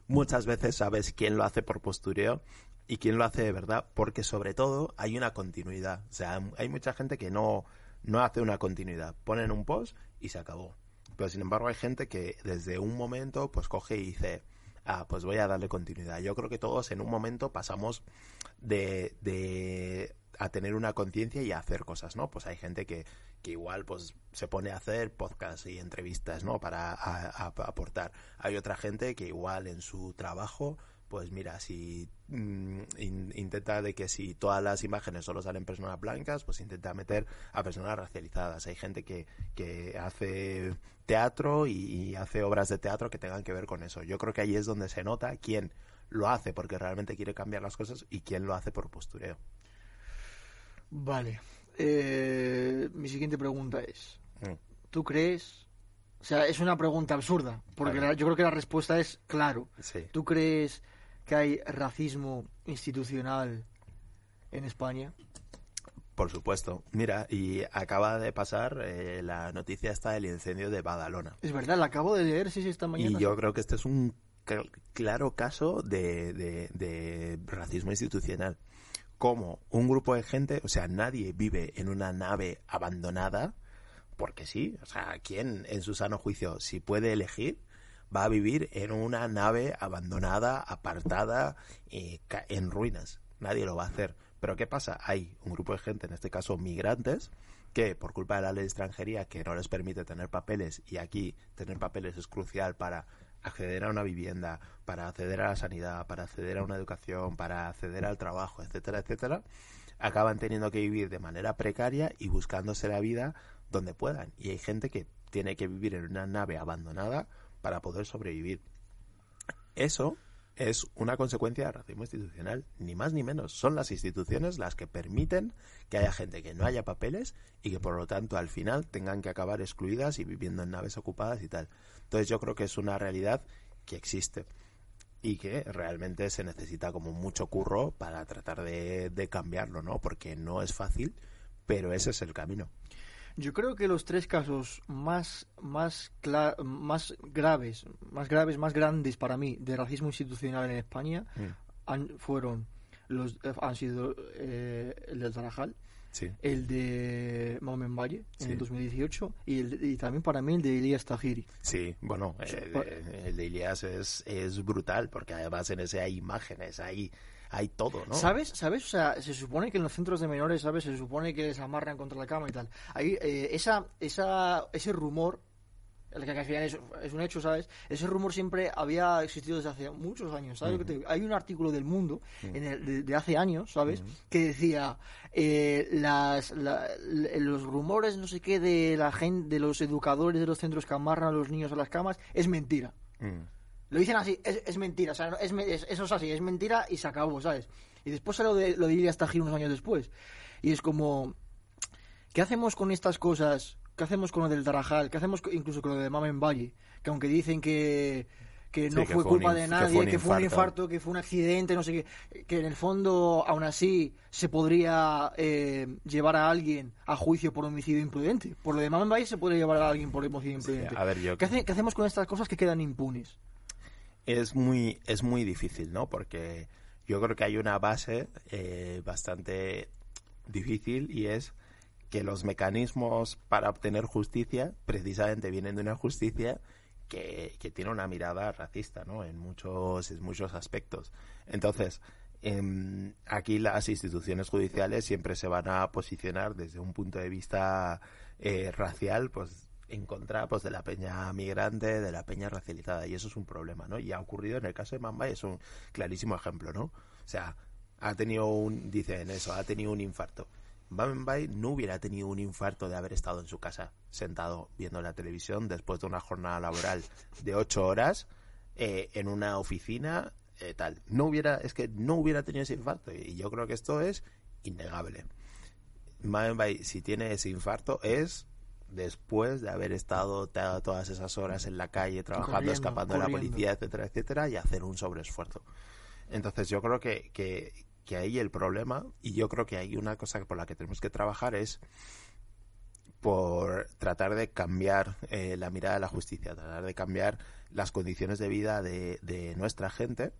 Muchas veces sabes quién lo hace por postureo y quién lo hace de verdad, porque sobre todo hay una continuidad. O sea, hay mucha gente que no, no hace una continuidad. Ponen un post y se acabó. Pero sin embargo hay gente que desde un momento pues coge y dice, ah, pues voy a darle continuidad. Yo creo que todos en un momento pasamos de, de a tener una conciencia y a hacer cosas, ¿no? Pues hay gente que, que igual pues se pone a hacer podcasts y entrevistas, ¿no?, para a, a, a aportar. Hay otra gente que igual en su trabajo, pues mira, si mmm, in, intenta de que si todas las imágenes solo salen personas blancas, pues intenta meter a personas racializadas. Hay gente que, que hace teatro y, y hace obras de teatro que tengan que ver con eso. Yo creo que ahí es donde se nota quién lo hace porque realmente quiere cambiar las cosas y quién lo hace por postureo. Vale. Eh, mi siguiente pregunta es, ¿tú crees? O sea, es una pregunta absurda, porque la, yo creo que la respuesta es claro. Sí. ¿Tú crees que hay racismo institucional en España? Por supuesto. Mira, y acaba de pasar eh, la noticia esta del incendio de Badalona. Es verdad, la acabo de leer, sí, sí, esta mañana. Y yo creo que este es un cl- claro caso de, de, de racismo institucional. Como un grupo de gente, o sea, nadie vive en una nave abandonada, porque sí, o sea, ¿quién en su sano juicio, si puede elegir, va a vivir en una nave abandonada, apartada, eh, en ruinas? Nadie lo va a hacer. Pero ¿qué pasa? Hay un grupo de gente, en este caso migrantes, que por culpa de la ley de extranjería, que no les permite tener papeles, y aquí tener papeles es crucial para acceder a una vivienda, para acceder a la sanidad, para acceder a una educación, para acceder al trabajo, etcétera, etcétera, acaban teniendo que vivir de manera precaria y buscándose la vida donde puedan. Y hay gente que tiene que vivir en una nave abandonada para poder sobrevivir. Eso es una consecuencia del racismo institucional, ni más ni menos. Son las instituciones las que permiten que haya gente que no haya papeles y que por lo tanto al final tengan que acabar excluidas y viviendo en naves ocupadas y tal. Entonces yo creo que es una realidad que existe y que realmente se necesita como mucho curro para tratar de, de cambiarlo, ¿no? Porque no es fácil, pero ese es el camino. Yo creo que los tres casos más más cla- más graves, más graves, más grandes para mí de racismo institucional en España mm. han, fueron los han sido eh, el del Tarajal, sí. el de Mame Mbaye sí. en el dos mil dieciocho y, el, y también para mí el de Ilias Tajiri. Sí, bueno, el, el de Ilias es, es brutal porque además en ese hay imágenes, hay... Hay todo, ¿no? ¿Sabes? ¿Sabes? O sea, se supone que en los centros de menores, ¿sabes? Se supone que les amarran contra la cama y tal. Ahí, eh, esa, esa, ese rumor, el que al final es, es un hecho, ¿sabes? Ese rumor siempre había existido desde hace muchos años, ¿sabes? Uh-huh. Hay un artículo del Mundo uh-huh. en el, de, de hace años, ¿sabes? Uh-huh. Que decía eh, las, la, los rumores, no sé qué, de la gente, de los educadores de los centros que amarran a los niños a las camas, es mentira. Uh-huh. Lo dicen así, es, es mentira, o sea, es, es, eso es así, es mentira y se acabó, ¿sabes? Y después salió de, lo de Ilias Tajiri unos años después. Y es como, ¿qué hacemos con estas cosas? ¿Qué hacemos con lo del Tarajal? ¿Qué hacemos con, incluso con lo de Mame Mbaye? Que aunque dicen que, que no sí, que fue, fue culpa in, de nadie, que, fue un, que fue un infarto, que fue un accidente, no sé qué, que en el fondo, aún así, se podría eh, llevar a alguien a juicio por homicidio imprudente. Por lo de Mame Mbaye se podría llevar a alguien por homicidio imprudente. Sí, a ver, yo... ¿Qué, hace, ¿Qué hacemos con estas cosas que quedan impunes? Es muy es muy difícil, ¿no? Porque yo creo que hay una base eh, bastante difícil y es que los mecanismos para obtener justicia precisamente vienen de una justicia que, que tiene una mirada racista, ¿no? En muchos, en muchos aspectos. Entonces, eh, aquí las instituciones judiciales siempre se van a posicionar desde un punto de vista eh, racial, pues... en contra pues de la peña migrante, de la peña racializada, y eso es un problema, ¿no? Y ha ocurrido en el caso de Mambay, es un clarísimo ejemplo, ¿no? O sea, ha tenido un, dicen eso, ha tenido un infarto. Mambay no hubiera tenido un infarto de haber estado en su casa, sentado viendo la televisión después de una jornada laboral de ocho horas, eh, en una oficina, eh, tal. No hubiera, es que no hubiera tenido ese infarto. Y yo creo que esto es innegable. Mame Mbaye, si tiene ese infarto, es después de haber estado todas esas horas en la calle trabajando, corriendo, escapando corriendo. de la policía, etcétera, etcétera, y hacer un sobreesfuerzo. Entonces yo creo que, que, que ahí el problema, y yo creo que hay una cosa por la que tenemos que trabajar, es por tratar de cambiar eh, la mirada de la justicia, tratar de cambiar las condiciones de vida de, de nuestra gente,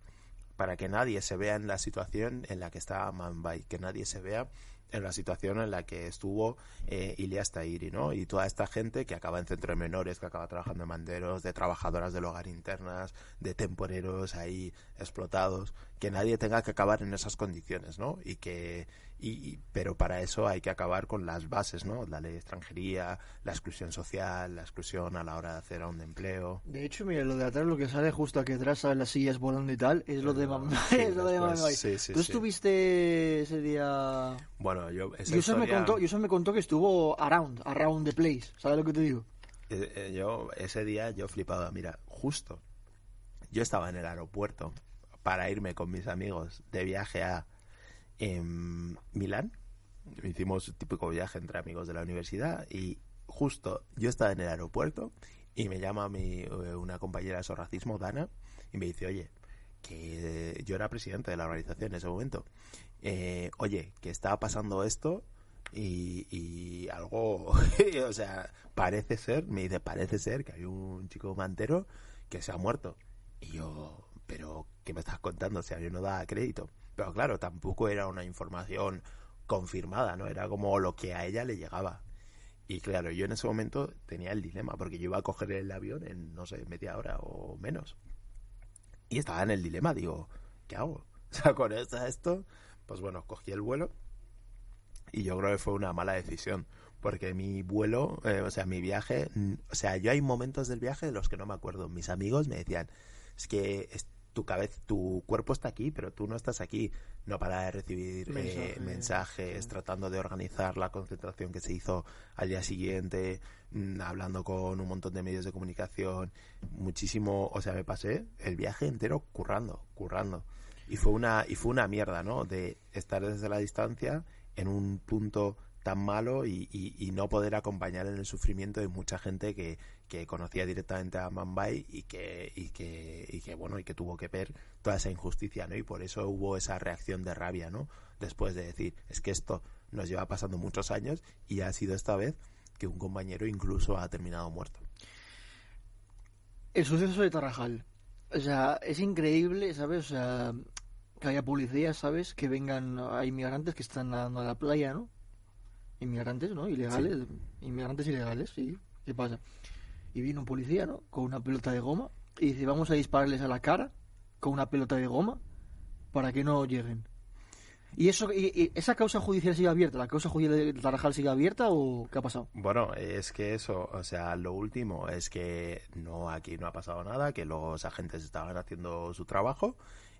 para que nadie se vea en la situación en la que está Mame Mbaye, que nadie se vea en la situación en la que estuvo eh, Ilias Tajiri, ¿no? Y toda esta gente que acaba en centro de menores, que acaba trabajando en manderos, de trabajadoras del hogar internas, de temporeros ahí explotados, que nadie tenga que acabar en esas condiciones, ¿no? Y que, y, y, pero para eso hay que acabar con las bases, ¿no? La ley de extranjería, la exclusión social, la exclusión a la hora de hacer un empleo. De hecho, mira, lo de atrás, lo que sale justo aquí atrás, ¿sabes? Las sillas volando y tal, es pero, lo de Mame Mbaye. Sí, es lo de Mame Mbaye. Sí, sí, ¿Tú sí. estuviste ese día...? Bueno, yo... Esa Yusuf historia... me contó, Yusuf me contó que estuvo around, around the place, ¿sabes lo que te digo? Eh, eh, yo, ese día, yo flipaba. Mira, justo, yo estaba en el aeropuerto para irme con mis amigos de viaje a eh, Milán. Hicimos un típico viaje entre amigos de la universidad y justo yo estaba en el aeropuerto y me llama mi, una compañera de S O S Racismo, Dana, y me dice, oye, que yo era presidente de la organización en ese momento, eh, oye, que estaba pasando esto y, y algo, o sea, parece ser, me dice, parece ser que hay un chico mantero que se ha muerto. Y yo... pero ¿qué me estás contando? O sea, yo no daba crédito. Pero claro, tampoco era una información confirmada, ¿no? Era como lo que a ella le llegaba. Y claro, yo en ese momento tenía el dilema, porque yo iba a coger el avión en, no sé, media hora o menos. Y estaba en el dilema, digo, ¿qué hago? O sea, con esto, esto, pues bueno, cogí el vuelo y yo creo que fue una mala decisión. Porque mi vuelo, eh, o sea, mi viaje, o sea, yo hay momentos del viaje de los que no me acuerdo. Mis amigos me decían, es que... Es tu cabeza, tu cuerpo está aquí, pero tú no estás aquí. No para de recibir mensajes, eh, mensajes sí. Tratando de organizar la concentración que se hizo al día siguiente, mmm, hablando con un montón de medios de comunicación, muchísimo, o sea, me pasé el viaje entero currando, currando. Y fue una y fue una mierda, ¿no? De estar desde la distancia en un punto tan malo y, y, y no poder acompañar en el sufrimiento de mucha gente que, que conocía directamente a Mame Mbaye y que, y que, y que bueno, y que tuvo que ver toda esa injusticia, ¿no? Y por eso hubo esa reacción de rabia, ¿no? Después de decir, es que esto nos lleva pasando muchos años y ha sido esta vez que un compañero incluso ha terminado muerto. El suceso de Tarajal, o sea, es increíble, ¿sabes? O sea, que haya policías, ¿sabes? Que vengan, hay migrantes que están nadando a la playa, ¿no? Inmigrantes, ¿no? Ilegales, sí. Inmigrantes ilegales, sí. ¿Qué pasa? Y vino un policía, ¿no? Con una pelota de goma y dice, vamos a dispararles a la cara con una pelota de goma para que no lleguen. ¿Y eso, y, y esa causa judicial sigue abierta? ¿La causa judicial de Tarajal sigue abierta o qué ha pasado? Bueno, es que eso, o sea, lo último es que no, aquí no ha pasado nada, que los agentes estaban haciendo su trabajo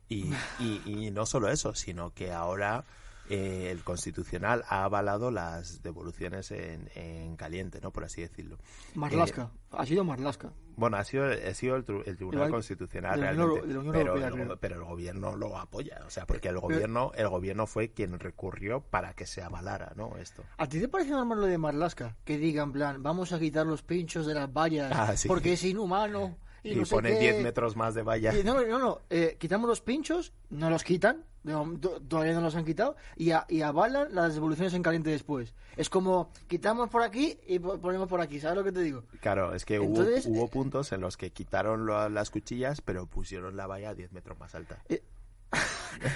y, y, y no solo eso, sino que ahora... Eh, el Constitucional ha avalado las devoluciones en, en caliente, ¿no? Por así decirlo. Marlaska. Eh, ha sido Marlaska. Bueno, ha sido, ha sido el, tru, el Tribunal el, Constitucional de realmente, Unión, de la Unión pero, Europea, el, pero el gobierno lo apoya, o sea, porque el gobierno pero, el gobierno fue quien recurrió para que se avalara, ¿no? Esto. ¿A ti te parece normal lo de Marlaska? Que digan, plan, vamos a quitar los pinchos de las vallas ah, sí. porque es inhumano y, y no pone diez metros más de valla. Y, no, no, no, eh, quitamos los pinchos, no los quitan. No, todavía no los han quitado y, a, y avalan las devoluciones en caliente después. Es como, quitamos por aquí y ponemos por aquí, ¿sabes lo que te digo? Claro, es que Entonces, hubo, hubo puntos en los que quitaron lo, las cuchillas pero pusieron la valla diez metros más alta. Eh,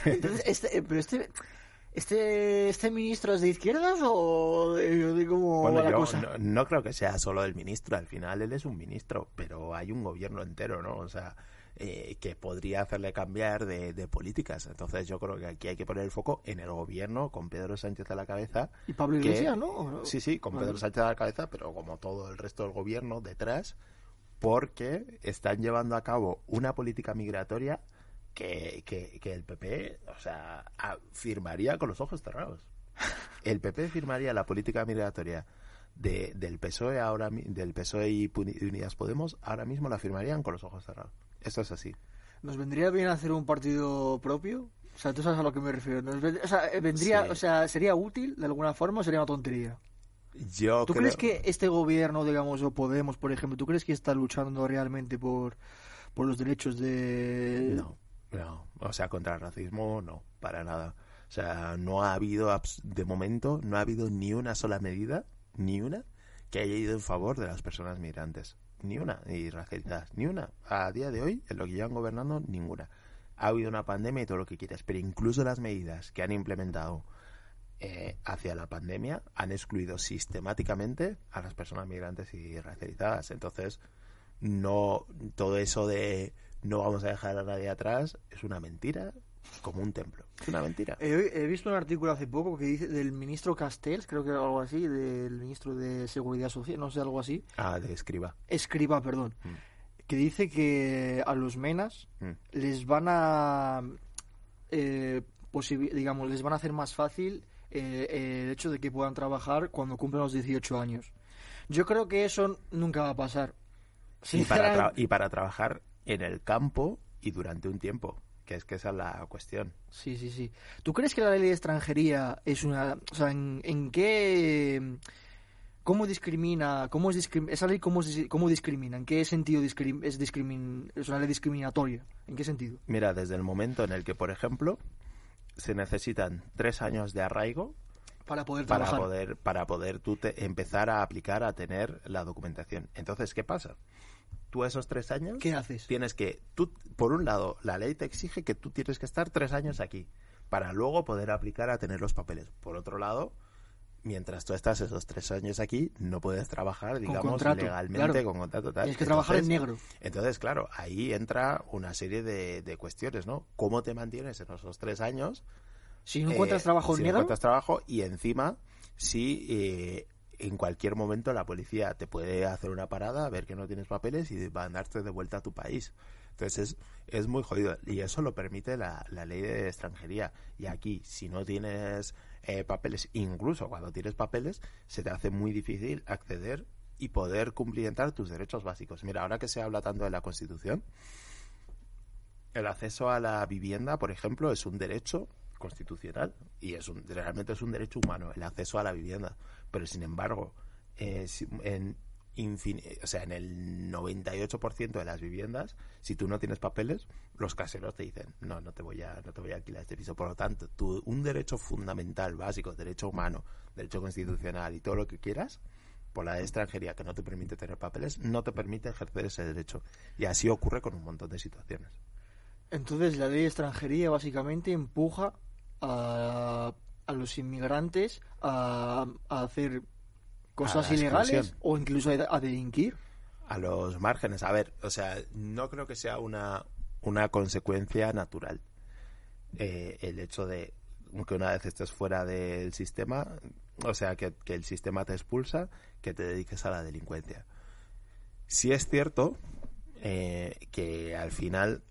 Entonces, este, pero este... ¿Este este ministro es de izquierdas o de, de cómo bueno, va la cosa? No, no creo que sea solo el ministro, al final él es un ministro, pero hay un gobierno entero, ¿no? O sea, eh, que podría hacerle cambiar de, de políticas. Entonces yo creo que aquí hay que poner el foco en el gobierno, con Pedro Sánchez a la cabeza. Y Pablo Iglesias, que, ¿no? Sí, sí, con Pedro Sánchez a la cabeza, pero como todo el resto del gobierno detrás, porque están llevando a cabo una política migratoria Que, que, que el P P, o sea, firmaría con los ojos cerrados. El P P firmaría la política migratoria de, del P S O E ahora, del P S O E y Unidas Podemos, ahora mismo la firmarían con los ojos cerrados. Esto es así. ¿Nos vendría bien hacer un partido propio? O sea, tú sabes a lo que me refiero. Nos vendría, o sea, vendría, sí. o sea, ¿sería útil de alguna forma o sería una tontería? Yo ¿Tú creo... crees que este gobierno, digamos, o Podemos, por ejemplo, ¿tú crees que está luchando realmente por, por los derechos de...? No, no. O sea, contra el racismo, no, para nada. O sea, no ha habido, de momento, no ha habido ni una sola medida, ni una, que haya ido en favor de las personas migrantes. Ni una, ni racistas, ni una. A día de hoy, en lo que llevan gobernando, ninguna. Ha habido una pandemia y todo lo que quieras, pero incluso las medidas que han implementado Eh, hacia la pandemia han excluido sistemáticamente a las personas migrantes y racializadas. Entonces, no, todo eso de no vamos a dejar a nadie atrás es una mentira, como un templo. Es una mentira. He, he visto un artículo hace poco que dice del ministro Castells, creo que era algo así, del ministro de Seguridad Social, no sé, algo así. Ah, de Escriba. Escriba, perdón. Mm. Que dice que a los menas mm. les van a eh, posibil- digamos, les van a hacer más fácil Eh, eh, el hecho de que puedan trabajar cuando cumplen los dieciocho años. Yo creo que eso nunca va a pasar. Y para, tra- y para trabajar en el campo y durante un tiempo, que es que esa es la cuestión. Sí, sí, sí. ¿Tú crees que la ley de extranjería es una... O sea, ¿en, en qué... ¿Cómo discrimina? ¿Cómo es discrim- ¿Esa ley cómo, es, cómo discrimina? ¿En qué sentido discrim- es, discrimin- es una ley discriminatoria? ¿En qué sentido? Mira, desde el momento en el que, por ejemplo... se necesitan tres años de arraigo para poder trabajar. Para poder, para poder tú te, empezar a aplicar, a tener la documentación. Entonces, ¿qué pasa? Tú esos tres años... ¿Qué haces? Tienes que... Tú, por un lado, la ley te exige que tú tienes que estar tres años aquí para luego poder aplicar a tener los papeles. Por otro lado, mientras tú estás esos tres años aquí, no puedes trabajar, digamos, con contrato, legalmente, claro. Con contrato. Tal. Tienes que entonces, trabajar en negro. Entonces, claro, ahí entra una serie de, de cuestiones, ¿no? ¿Cómo te mantienes en esos tres años? Si no encuentras eh, trabajo en si negro. Si no encuentras trabajo y encima, si eh, en cualquier momento la policía te puede hacer una parada, ver que no tienes papeles y mandarte de vuelta a tu país. Entonces, es, es muy jodido. Y eso lo permite la, la ley de extranjería. Y aquí, si no tienes... Eh, papeles, incluso cuando tienes papeles se te hace muy difícil acceder y poder cumplimentar tus derechos básicos. Mira, ahora que se habla tanto de la Constitución, el acceso a la vivienda, por ejemplo, es un derecho constitucional y es un, realmente es un derecho humano, el acceso a la vivienda, pero sin embargo eh, en, infin- o sea, en el noventa y ocho por ciento de las viviendas, si tú no tienes papeles, los caseros te dicen no, no te voy a, no te voy a alquilar este piso. Por lo tanto, tu, un derecho fundamental, básico, derecho humano, derecho constitucional y todo lo que quieras, por la extranjería que no te permite tener papeles, no te permite ejercer ese derecho. Y así ocurre con un montón de situaciones. Entonces, la ley de extranjería básicamente empuja a, a los inmigrantes a, a hacer cosas ilegales exclusión. O incluso a delinquir. A los márgenes. A ver, o sea, no creo que sea una... una consecuencia natural eh, el hecho de que una vez estés fuera del sistema, o sea, que, que el sistema te expulsa, que te dediques a la delincuencia. Sí es cierto eh, que al final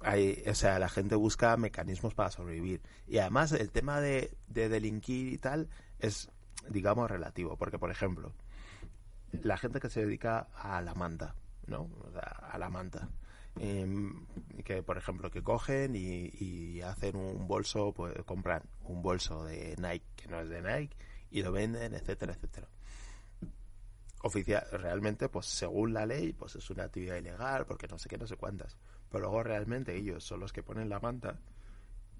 hay, o sea, la gente busca mecanismos para sobrevivir, y además el tema de, de delinquir y tal es, digamos, relativo, porque por ejemplo la gente que se dedica a la manta, ¿no? O sea, a la manta Eh, que por ejemplo que cogen y, y hacen un bolso, pues compran un bolso de Nike que no es de Nike y lo venden, etcétera, etcétera. Oficial, realmente, pues según la ley, pues es una actividad ilegal porque no sé qué, no sé cuántas, pero luego realmente ellos son los que ponen la manta,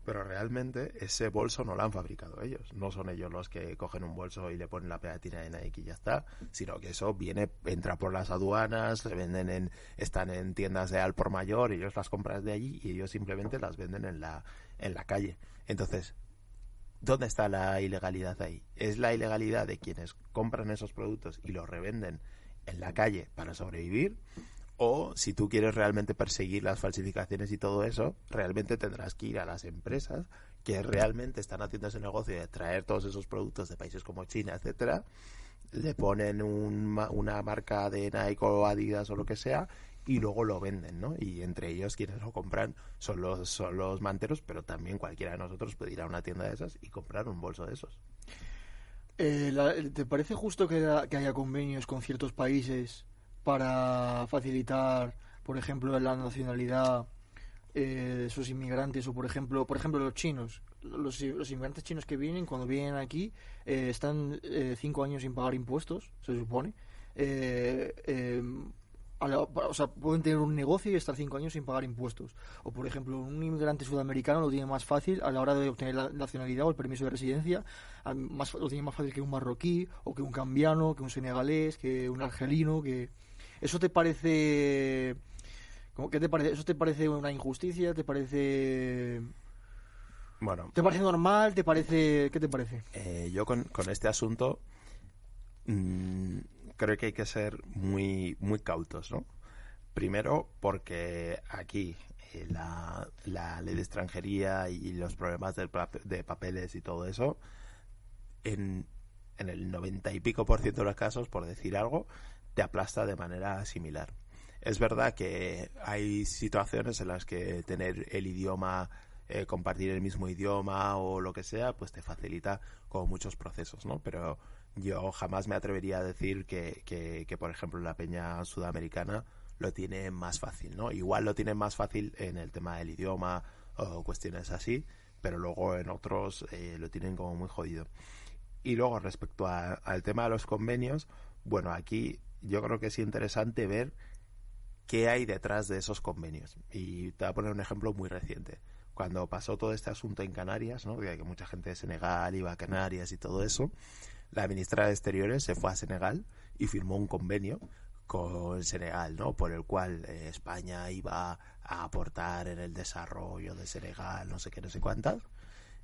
pero realmente ese bolso no lo han fabricado ellos, no son ellos los que cogen un bolso y le ponen la pegatina de Nike y ya está, sino que eso viene, entra por las aduanas, se venden en, están en tiendas de al por mayor, ellos las compran de allí y ellos simplemente las venden en la, en la calle. Entonces, ¿dónde está la ilegalidad ahí? Es la ilegalidad de quienes compran esos productos y los revenden en la calle para sobrevivir. O, si tú quieres realmente perseguir las falsificaciones y todo eso, realmente tendrás que ir a las empresas que realmente están haciendo ese negocio de traer todos esos productos de países como China, etcétera, le ponen un, una marca de Nike o Adidas o lo que sea y luego lo venden, ¿no? Y entre ellos quienes lo compran son los, son los manteros, pero también cualquiera de nosotros puede ir a una tienda de esas y comprar un bolso de esos. Eh, la, ¿Te parece justo que, que haya convenios con ciertos países para facilitar por ejemplo, la nacionalidad eh, de sus inmigrantes, o por ejemplo, por ejemplo los chinos. Los, los inmigrantes chinos que vienen, cuando vienen aquí, eh, están eh, cinco años sin pagar impuestos, se supone. Eh, eh, a la, o sea, pueden tener un negocio y estar cinco años sin pagar impuestos. O, por ejemplo, un inmigrante sudamericano lo tiene más fácil a la hora de obtener la nacionalidad o el permiso de residencia. Más, lo tiene más fácil que un marroquí, o que un gambiano, que un senegalés, que un argelino. Que ¿Eso te parece... ¿Cómo, qué te parece? ¿Eso te parece una injusticia? ¿Te parece...? Bueno, ¿te parece normal? ¿Te parece...? ¿Qué te parece? Eh, yo con, con este asunto mmm, creo que hay que ser muy muy cautos, ¿no? Primero, porque aquí eh, la, la ley de extranjería y los problemas del, de papeles y todo eso, en, en el noventa y pico por ciento de los casos, por decir algo, te aplasta de manera similar. Es verdad que hay situaciones en las que tener el idioma... Eh, compartir el mismo idioma o lo que sea, pues te facilita como muchos procesos, ¿no? Pero yo jamás me atrevería a decir que, que, que por ejemplo, la peña sudamericana lo tiene más fácil, ¿no? Igual lo tiene más fácil en el tema del idioma o cuestiones así, pero luego en otros eh, lo tienen como muy jodido. Y luego, respecto a, al tema de los convenios, bueno, aquí yo creo que es interesante ver qué hay detrás de esos convenios. Y te voy a poner un ejemplo muy reciente. Cuando pasó todo este asunto en Canarias, ¿no? Que mucha gente de Senegal iba a Canarias y todo eso, la ministra de Exteriores se fue a Senegal y firmó un convenio con Senegal, ¿no? Por el cual eh, España iba a aportar en el desarrollo de Senegal, no sé qué, no sé cuántas,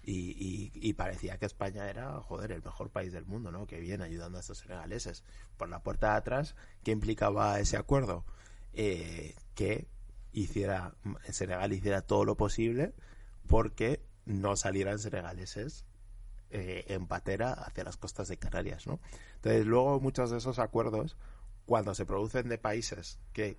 y, y, y parecía que España era, joder, el mejor país del mundo, ¿no? Que viene ayudando a estos senegaleses. Por la puerta de atrás, ¿qué implicaba ese acuerdo? Eh, que... hiciera Senegal hiciera todo lo posible porque no salieran senegaleses eh, en patera hacia las costas de Canarias, ¿no? Entonces, luego muchos de esos acuerdos, cuando se producen de países que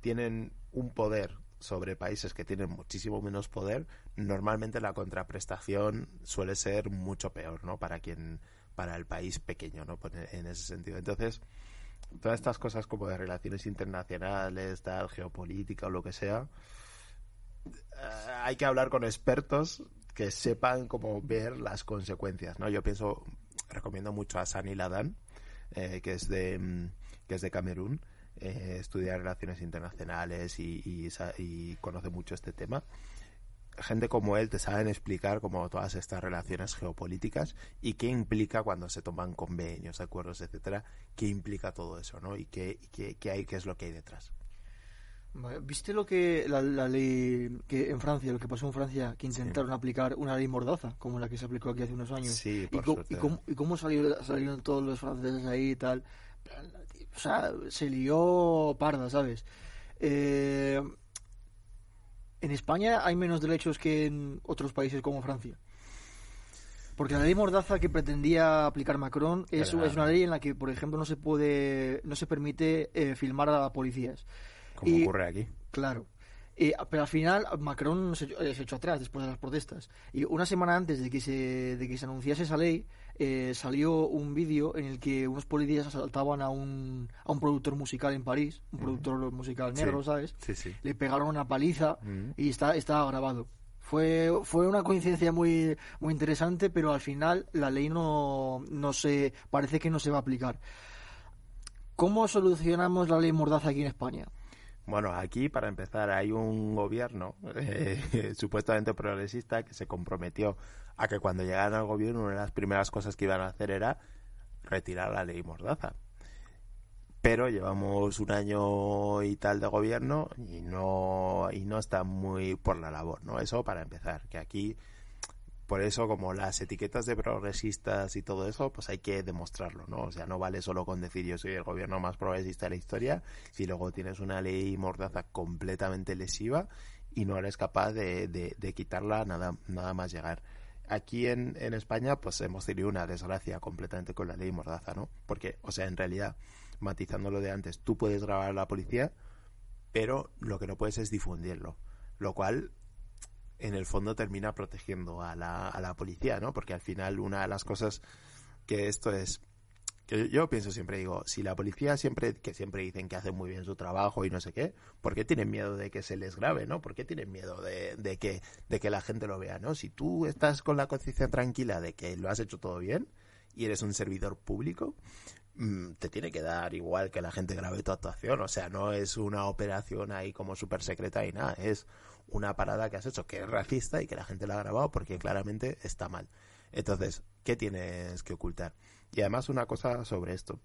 tienen un poder sobre países que tienen muchísimo menos poder, normalmente la contraprestación suele ser mucho peor, ¿no? Para quien, para el país pequeño, ¿no? En ese sentido. Entonces, todas estas cosas como de relaciones internacionales, tal, geopolítica o lo que sea, hay que hablar con expertos que sepan cómo ver las consecuencias, ¿no? Yo pienso, recomiendo mucho a Sani Ladan, eh, que es de que es de Camerún, eh, estudia relaciones internacionales y, y, y conoce mucho este tema. Gente como él te saben explicar como todas estas relaciones geopolíticas y qué implica cuando se toman convenios, acuerdos, etcétera, qué implica todo eso, ¿no? Y qué, qué, qué hay, qué es lo que hay detrás. ¿Viste lo que la, la ley que en Francia, lo que pasó en Francia, que intentaron sí. aplicar una ley mordaza, como la que se aplicó aquí hace unos años? Sí, por y, suerte. Y cómo, y cómo salió, salieron todos los franceses ahí y tal. O sea, se lió parda, ¿sabes? Eh... ¿En España hay menos derechos que en otros países como Francia? Porque la ley mordaza que pretendía aplicar Macron es, es una ley en la que, por ejemplo, no se puede, no se permite eh, filmar a policías. Como y, ocurre aquí. Claro. Eh, pero al final Macron se, eh, se echó atrás después de las protestas. Y una semana antes de que se, de que se anunciase esa ley, eh, salió un vídeo en el que unos policías asaltaban a un, a un productor musical en París, un uh-huh. productor musical negro, sí. ¿sabes? Sí, sí. Le pegaron una paliza uh-huh. y está, estaba grabado. Fue, fue una coincidencia muy, muy interesante, pero al final la ley no, no se, parece que no se va a aplicar. ¿Cómo solucionamos la ley mordaza aquí en España? Bueno, aquí, para empezar, hay un gobierno eh, supuestamente progresista que se comprometió a que cuando llegaran al gobierno una de las primeras cosas que iban a hacer era retirar la ley mordaza. Pero llevamos un año y tal de gobierno y no y no está muy por la labor, ¿no? Eso para empezar, que aquí, por eso, como las etiquetas de progresistas y todo eso, pues hay que demostrarlo, ¿no? O sea, no vale solo con decir yo soy el gobierno más progresista de la historia, si luego tienes una ley mordaza completamente lesiva y no eres capaz de, de, de quitarla nada, nada más llegar. Aquí en, en España, pues hemos tenido una desgracia completamente con la ley mordaza, ¿no? Porque, o sea, en realidad, matizando lo de antes, tú puedes grabar a la policía, pero lo que no puedes es difundirlo, lo cual... en el fondo termina protegiendo a la, a la policía, ¿no? Porque al final una de las cosas que esto es Yo, yo pienso siempre, digo, si la policía siempre, que siempre dicen que hacen muy bien su trabajo y no sé qué, ¿por qué tienen miedo de que se les grabe, no? ¿Por qué tienen miedo de, de que de que la gente lo vea, no? Si tú estás con la conciencia tranquila de que lo has hecho todo bien y eres un servidor público, te tiene que dar igual que la gente grabe tu actuación. O sea, no es una operación ahí como súper secreta y nada, es una parada que has hecho que es racista y que la gente la ha grabado porque claramente está mal. Entonces, ¿qué tienes que ocultar? Y además una cosa sobre esto,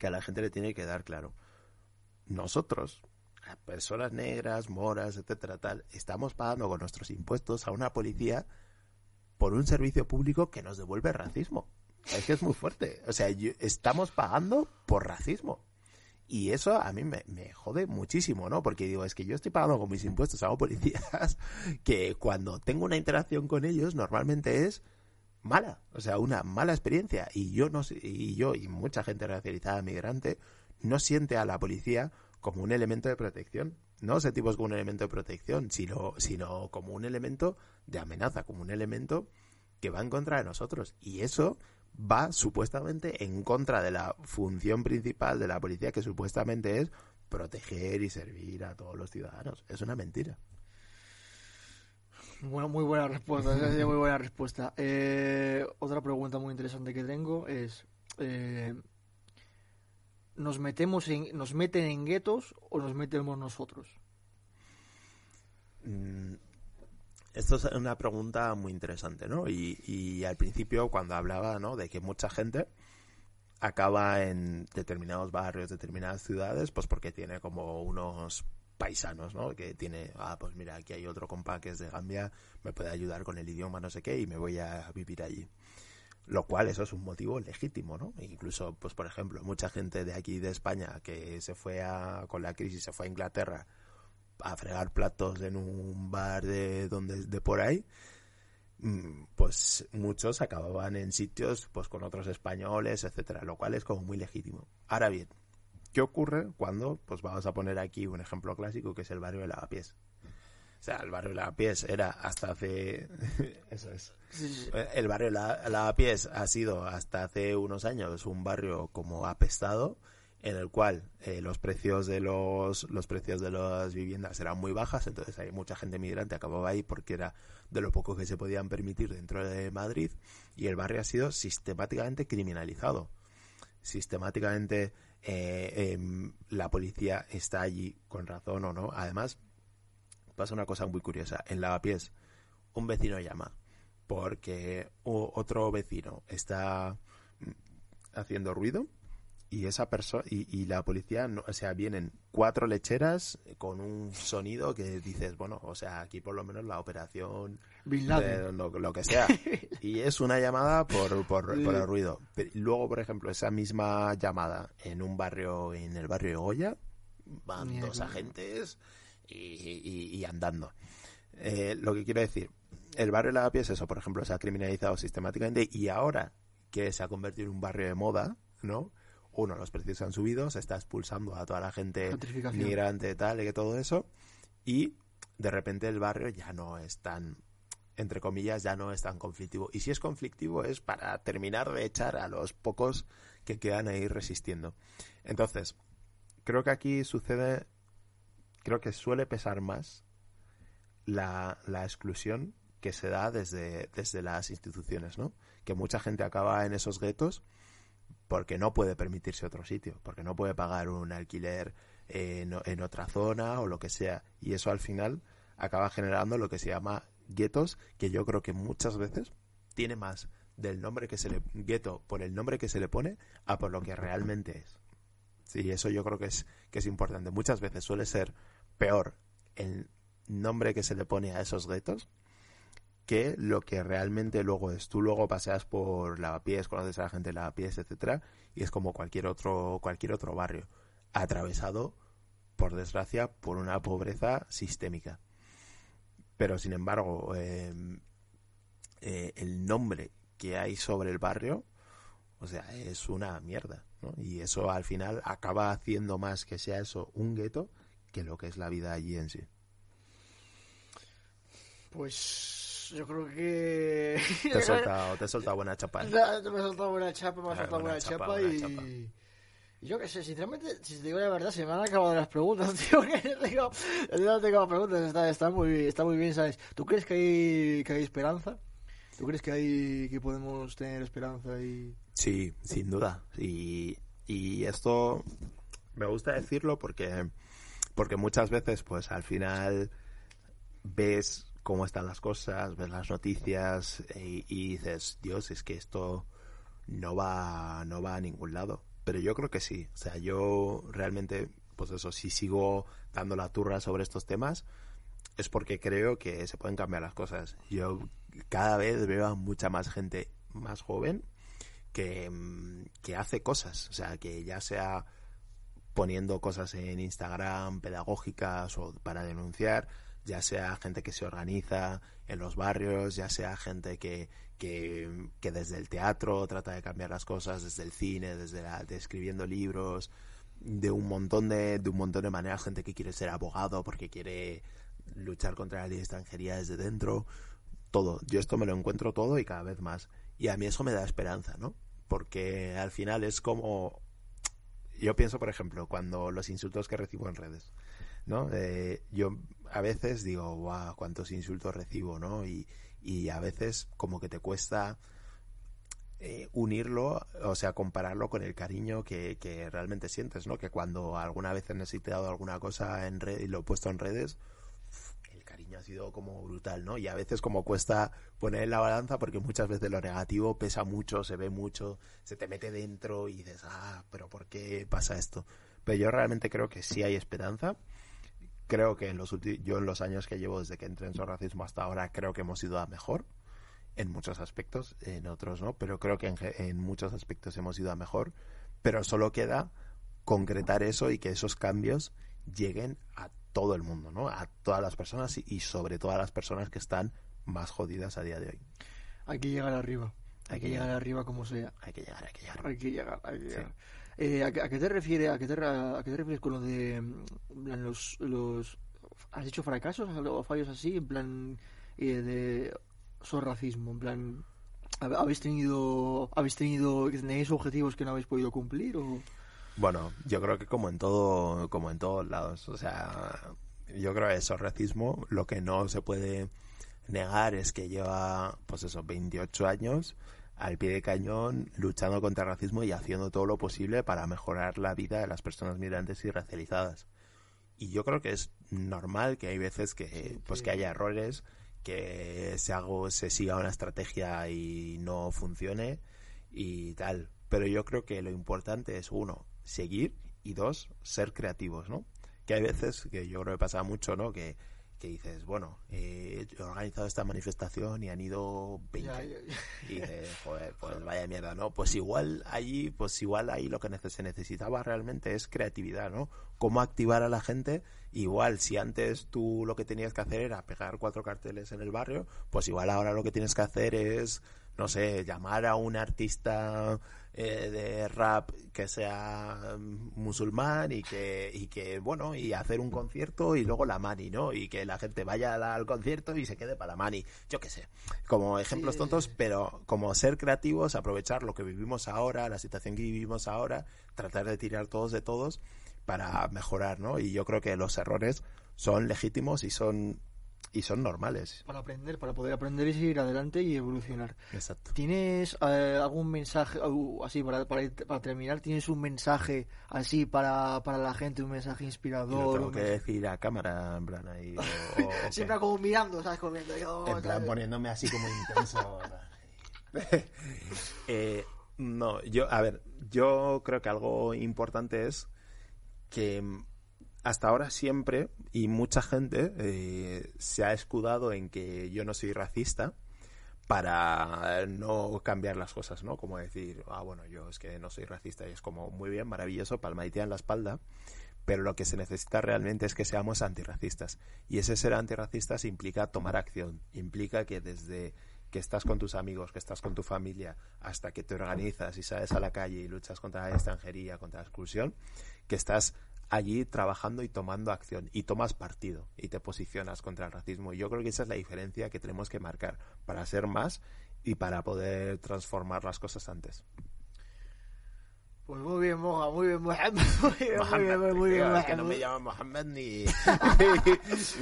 que a la gente le tiene que dar claro. Nosotros, personas negras, moras, etcétera, tal, estamos pagando con nuestros impuestos a una policía por un servicio público que nos devuelve racismo. Es que es muy fuerte. O sea, yo, estamos pagando por racismo. Y eso a mí me, me jode muchísimo, ¿no? Porque digo, es que yo estoy pagando con mis impuestos a policías que cuando tengo una interacción con ellos normalmente es mala, o sea, una mala experiencia. Y yo no y yo y mucha gente racializada migrante no siente a la policía como un elemento de protección. No sentimos como un elemento de protección, sino, sino como un elemento de amenaza, como un elemento que va en contra de nosotros. Y eso va supuestamente en contra de la función principal de la policía, que supuestamente es proteger y servir a todos los ciudadanos. Es una mentira. Bueno, muy buena respuesta, muy buena respuesta. Eh, otra pregunta muy interesante que tengo es, eh, ¿nos metemos en, nos meten en guetos o nos metemos nosotros? Mm. Esto es una pregunta muy interesante, ¿no? Y, y al principio, cuando hablaba, ¿no?, de que mucha gente acaba en determinados barrios, determinadas ciudades, pues porque tiene como unos paisanos, ¿no? Que tiene, ah, pues mira, aquí hay otro compa que es de Gambia, me puede ayudar con el idioma, no sé qué, y me voy a vivir allí. Lo cual, eso es un motivo legítimo, ¿no? Incluso, pues por ejemplo, mucha gente de aquí de España que se fue a, con la crisis, se fue a Inglaterra a fregar platos en un bar de donde de por ahí, pues muchos acababan en sitios pues con otros españoles, etcétera, lo cual es como muy legítimo. Ahora bien, ¿qué ocurre cuando, pues vamos a poner aquí un ejemplo clásico, que es el barrio de Lavapiés? O sea, el barrio de Lavapiés era hasta hace... Eso es. El barrio de Lavapiés ha sido hasta hace unos años un barrio como apestado, en el cual eh, los precios de los los precios de las viviendas eran muy bajas, entonces hay mucha gente migrante acababa ahí porque era de lo poco que se podían permitir dentro de Madrid, y el barrio ha sido sistemáticamente criminalizado. Sistemáticamente eh, eh, la policía está allí, con razón o no. Además, pasa una cosa muy curiosa. En Lavapiés, un vecino llama porque otro vecino está haciendo ruido, y esa persona y, y la policía no, o sea, vienen cuatro lecheras con un sonido que dices, bueno, o sea, aquí por lo menos la operación eh, lo, lo que sea, y es una llamada por por, por el ruido. Pero luego, por ejemplo, esa misma llamada en un barrio, en el barrio de Goya, van Mierda. dos agentes y, y, y andando. Eh, lo que quiero decir, el barrio de Lavapiés es eso, por ejemplo, se ha criminalizado sistemáticamente, y ahora que se ha convertido en un barrio de moda, ¿no? Uno, los precios han subido, se está expulsando a toda la gente migrante, tal, y todo eso, y de repente el barrio ya no es tan, entre comillas, ya no es tan conflictivo. Y si es conflictivo es para terminar de echar a los pocos que quedan ahí resistiendo. Entonces, creo que aquí sucede, creo que suele pesar más la, la exclusión que se da desde, desde las instituciones, ¿no? Que mucha gente acaba en esos guetos porque no puede permitirse otro sitio, porque no puede pagar un alquiler en, en otra zona o lo que sea. Y eso al final acaba generando lo que se llama guetos, que yo creo que muchas veces tiene más del nombre que se le gueto, por el nombre que se le pone, a por lo que realmente es. Sí, eso yo creo que es, que es importante. Muchas veces suele ser peor el nombre que se le pone a esos guetos que lo que realmente luego es. Tú luego paseas por Lavapiés, conoces a la gente de Lavapiés, etcétera, y es como cualquier otro cualquier otro barrio, atravesado, por desgracia, por una pobreza sistémica. Pero, sin embargo, eh, eh, el nombre que hay sobre el barrio, o sea, es una mierda, ¿no? Y eso, al final, acaba haciendo más que sea eso un gueto que lo que es la vida allí en sí. Pues... Pues yo creo que... Te he soltado, te he soltado buena chapa. ¿Eh? No, te me he soltado buena chapa, me he soltado buena, buena chapa, chapa y... Buena chapa. Yo qué sé, sinceramente, si te digo la verdad, se me han acabado las preguntas, tío, que yo tengo, no tengo preguntas, está, está, muy, está muy bien, ¿sabes? ¿Tú crees que hay, que hay esperanza? ¿Tú crees que hay que podemos tener esperanza? Y... Sí, sin duda. Y, y esto me gusta decirlo porque, porque muchas veces, pues al final ves cómo están las cosas, ves las noticias y, y dices, Dios, es que esto no va, no va a ningún lado. Pero yo creo que sí, o sea, yo realmente, pues eso, si sigo dando la turra sobre estos temas, es porque creo que se pueden cambiar las cosas. Yo cada vez veo a mucha más gente más joven que, que hace cosas, o sea, que ya sea poniendo cosas en Instagram pedagógicas o para denunciar, ya sea gente que se organiza en los barrios, ya sea gente que... Que, que desde el teatro trata de cambiar las cosas, desde el cine, desde la, de escribiendo libros, de un montón de, de un montón de maneras, gente que quiere ser abogado porque quiere luchar contra la ley de extranjería desde dentro, todo. Yo esto me lo encuentro todo y cada vez más. Y a mí eso me da esperanza, ¿no? Porque al final es como... Yo pienso, por ejemplo, cuando los insultos que recibo en redes, ¿no? Eh, yo a veces digo, guau, wow, cuántos insultos recibo, ¿no? Y Y a veces como que te cuesta eh, unirlo, o sea, compararlo con el cariño que, que realmente sientes, ¿no? Que cuando alguna vez he necesitado alguna cosa en red y lo he puesto en redes, el cariño ha sido como brutal, ¿no? Y a veces como cuesta poner en la balanza porque muchas veces lo negativo pesa mucho, se ve mucho, se te mete dentro y dices, ah, pero ¿por qué pasa esto? Pero yo realmente creo que sí hay esperanza. Creo que en los ulti- yo en los años que llevo desde que entré en S O S Racismo hasta ahora creo que hemos ido a mejor en muchos aspectos, en otros no, pero creo que en, en muchos aspectos hemos ido a mejor, pero solo queda concretar eso y que esos cambios lleguen a todo el mundo, ¿no? A todas las personas y, y sobre todo a las personas que están más jodidas a día de hoy. Hay que llegar arriba, hay, hay que llegar, llegar arriba como sea. Hay que llegar, hay que llegar. Hay que llegar, hay que llegar. Sí. Eh, ¿a, ¿A qué te refieres? ¿A qué te, a, a qué te refieres con lo de en plan, los, los has dicho fracasos o fallos así en plan eh, de S O S Racismo? En plan, ¿habéis tenido habéis tenido tenéis objetivos que no habéis podido cumplir? O bueno, yo creo que como en todo como en todos lados, o sea, yo creo que S O S Racismo lo que no se puede negar es que lleva pues esos veintiocho años al pie de cañón, luchando contra el racismo y haciendo todo lo posible para mejorar la vida de las personas migrantes y racializadas. Y yo creo que es normal que hay veces que pues que haya errores, que se hago, se siga una estrategia y no funcione y tal. Pero yo creo que lo importante es, uno, seguir y dos, ser creativos, ¿no? Que hay veces, que yo creo que pasa mucho, ¿no? Que que dices, bueno, eh, he organizado esta manifestación y han ido veinte. Ya, ya, ya. Y dices, joder, pues vaya mierda, ¿no? Pues igual allí, pues igual ahí lo que se necesitaba realmente es creatividad, ¿no? Cómo activar a la gente. Igual, si antes tú lo que tenías que hacer era pegar cuatro carteles en el barrio, pues igual ahora lo que tienes que hacer es, no sé, llamar a un artista eh, de rap que sea musulmán y que, y que, bueno, y hacer un concierto y luego la mani, ¿no? Y que la gente vaya al, al concierto y se quede para la mani. Yo qué sé, como ejemplos tontos, pero como ser creativos, aprovechar lo que vivimos ahora, la situación que vivimos ahora, tratar de tirar todos de todos para mejorar, ¿no? Y yo creo que los errores son legítimos y son... y son normales. Para aprender, para poder aprender y seguir adelante y evolucionar. Exacto. ¿Tienes eh, algún mensaje, uh, así, para, para, para terminar, tienes un mensaje así para, para la gente, un mensaje inspirador? Lo tengo que mensaje... decir a cámara, en plan, ahí. O, o, siempre okay. Como mirando, ¿sabes? Comiendo yo, en plan, ¿sabes? Poniéndome así como intenso. eh, no, yo, a ver, yo creo que algo importante es que... Hasta ahora siempre, y mucha gente eh, se ha escudado en que yo no soy racista para no cambiar las cosas, ¿no? Como decir, ah, bueno, yo es que no soy racista, y es como, muy bien, maravilloso, palmadita en la espalda, pero lo que se necesita realmente es que seamos antirracistas. Y ese ser antirracistas implica tomar acción, implica que desde que estás con tus amigos, que estás con tu familia, hasta que te organizas y sales a la calle y luchas contra la extranjería, contra la exclusión, que estás allí trabajando y tomando acción, y tomas partido y te posicionas contra el racismo. Y yo creo que esa es la diferencia que tenemos que marcar para ser más y para poder transformar las cosas antes. Pues muy bien, Moja, muy bien, Mohamed, muy bien, Mohamed, muy bien, muy bien, Mohamed. No me llaman Mohamed ni,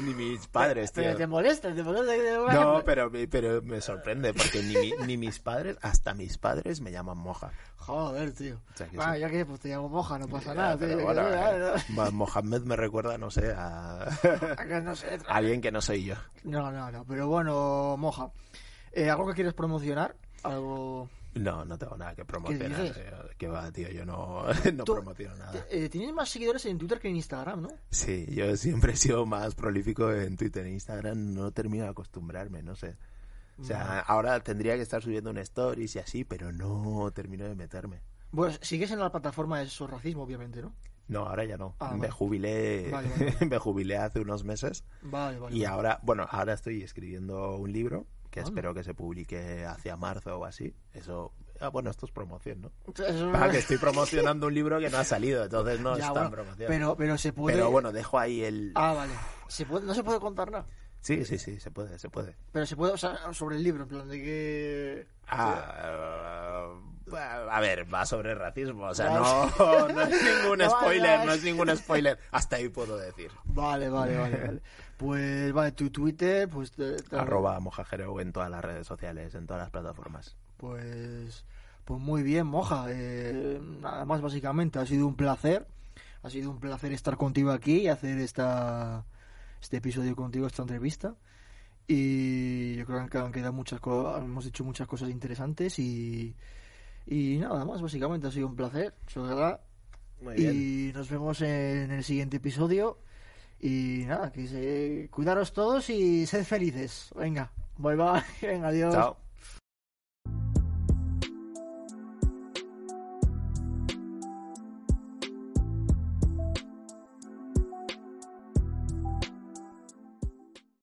ni mis padres, tío. Pero te molesta, te molesta que te llaman. No, pero, pero me sorprende, porque ni, ni mis padres, hasta mis padres me llaman Moja. Joder, tío. O sea, que bueno, sí. Yo que pues te llamo Moja, no pasa nada, tío. Bueno, eh, no, no. Mohamed me recuerda, no sé, a... a que no sé, a alguien que no soy yo. No, no, no, pero bueno, Moja, eh, ¿algo que quieres promocionar? ¿Algo...? No, no tengo nada que promocionar. Que va, tío, yo no, no promociono nada. Eh, Tienes más seguidores en Twitter que en Instagram, ¿no? Sí, yo siempre he sido más prolífico en Twitter. En Instagram no termino de acostumbrarme, no sé. O sea, no. Ahora tendría que estar subiendo un stories y así, pero no termino de meterme. Bueno, sigues en la plataforma de S O S Racismo, obviamente, ¿no? No, ahora ya no. Ah, me vale. jubilé vale, vale, vale. Me jubilé hace unos meses. Vale, vale. Y vale. ahora, bueno, ahora estoy escribiendo un libro que espero que se publique hacia marzo o así. Eso, ah, bueno, esto es promoción, ¿no? Para que estoy promocionando un libro que no ha salido, entonces no ya, es tan bueno, promoción. Pero, pero se puede... Pero bueno, dejo ahí el... Ah, vale. ¿Se puede? ¿No se puede contar nada? Sí, sí, sí, se puede, se puede. Pero se puede, o sea, sobre el libro, en plan de que... Ah, uh, a ver, va sobre racismo, o sea, no, no es ningún spoiler, no es ningún spoiler. Hasta ahí puedo decir. Vale, vale, vale, vale. Pues vale, tu Twitter, pues... Te, te... Arroba Moja Jerew en todas las redes sociales, en todas las plataformas. Pues, pues muy bien, Moja. Eh, nada más, básicamente, ha sido un placer. Ha sido un placer estar contigo aquí y hacer esta este episodio contigo, esta entrevista. Y yo creo que han quedado muchas cosas, hemos dicho muchas cosas interesantes y, y nada más, básicamente ha sido un placer, eso es verdad. Muy bien. Y nos vemos en el siguiente episodio. Y nada, que se... cuidaros todos y sed felices. Venga, bye bye, venga, adiós. Chao.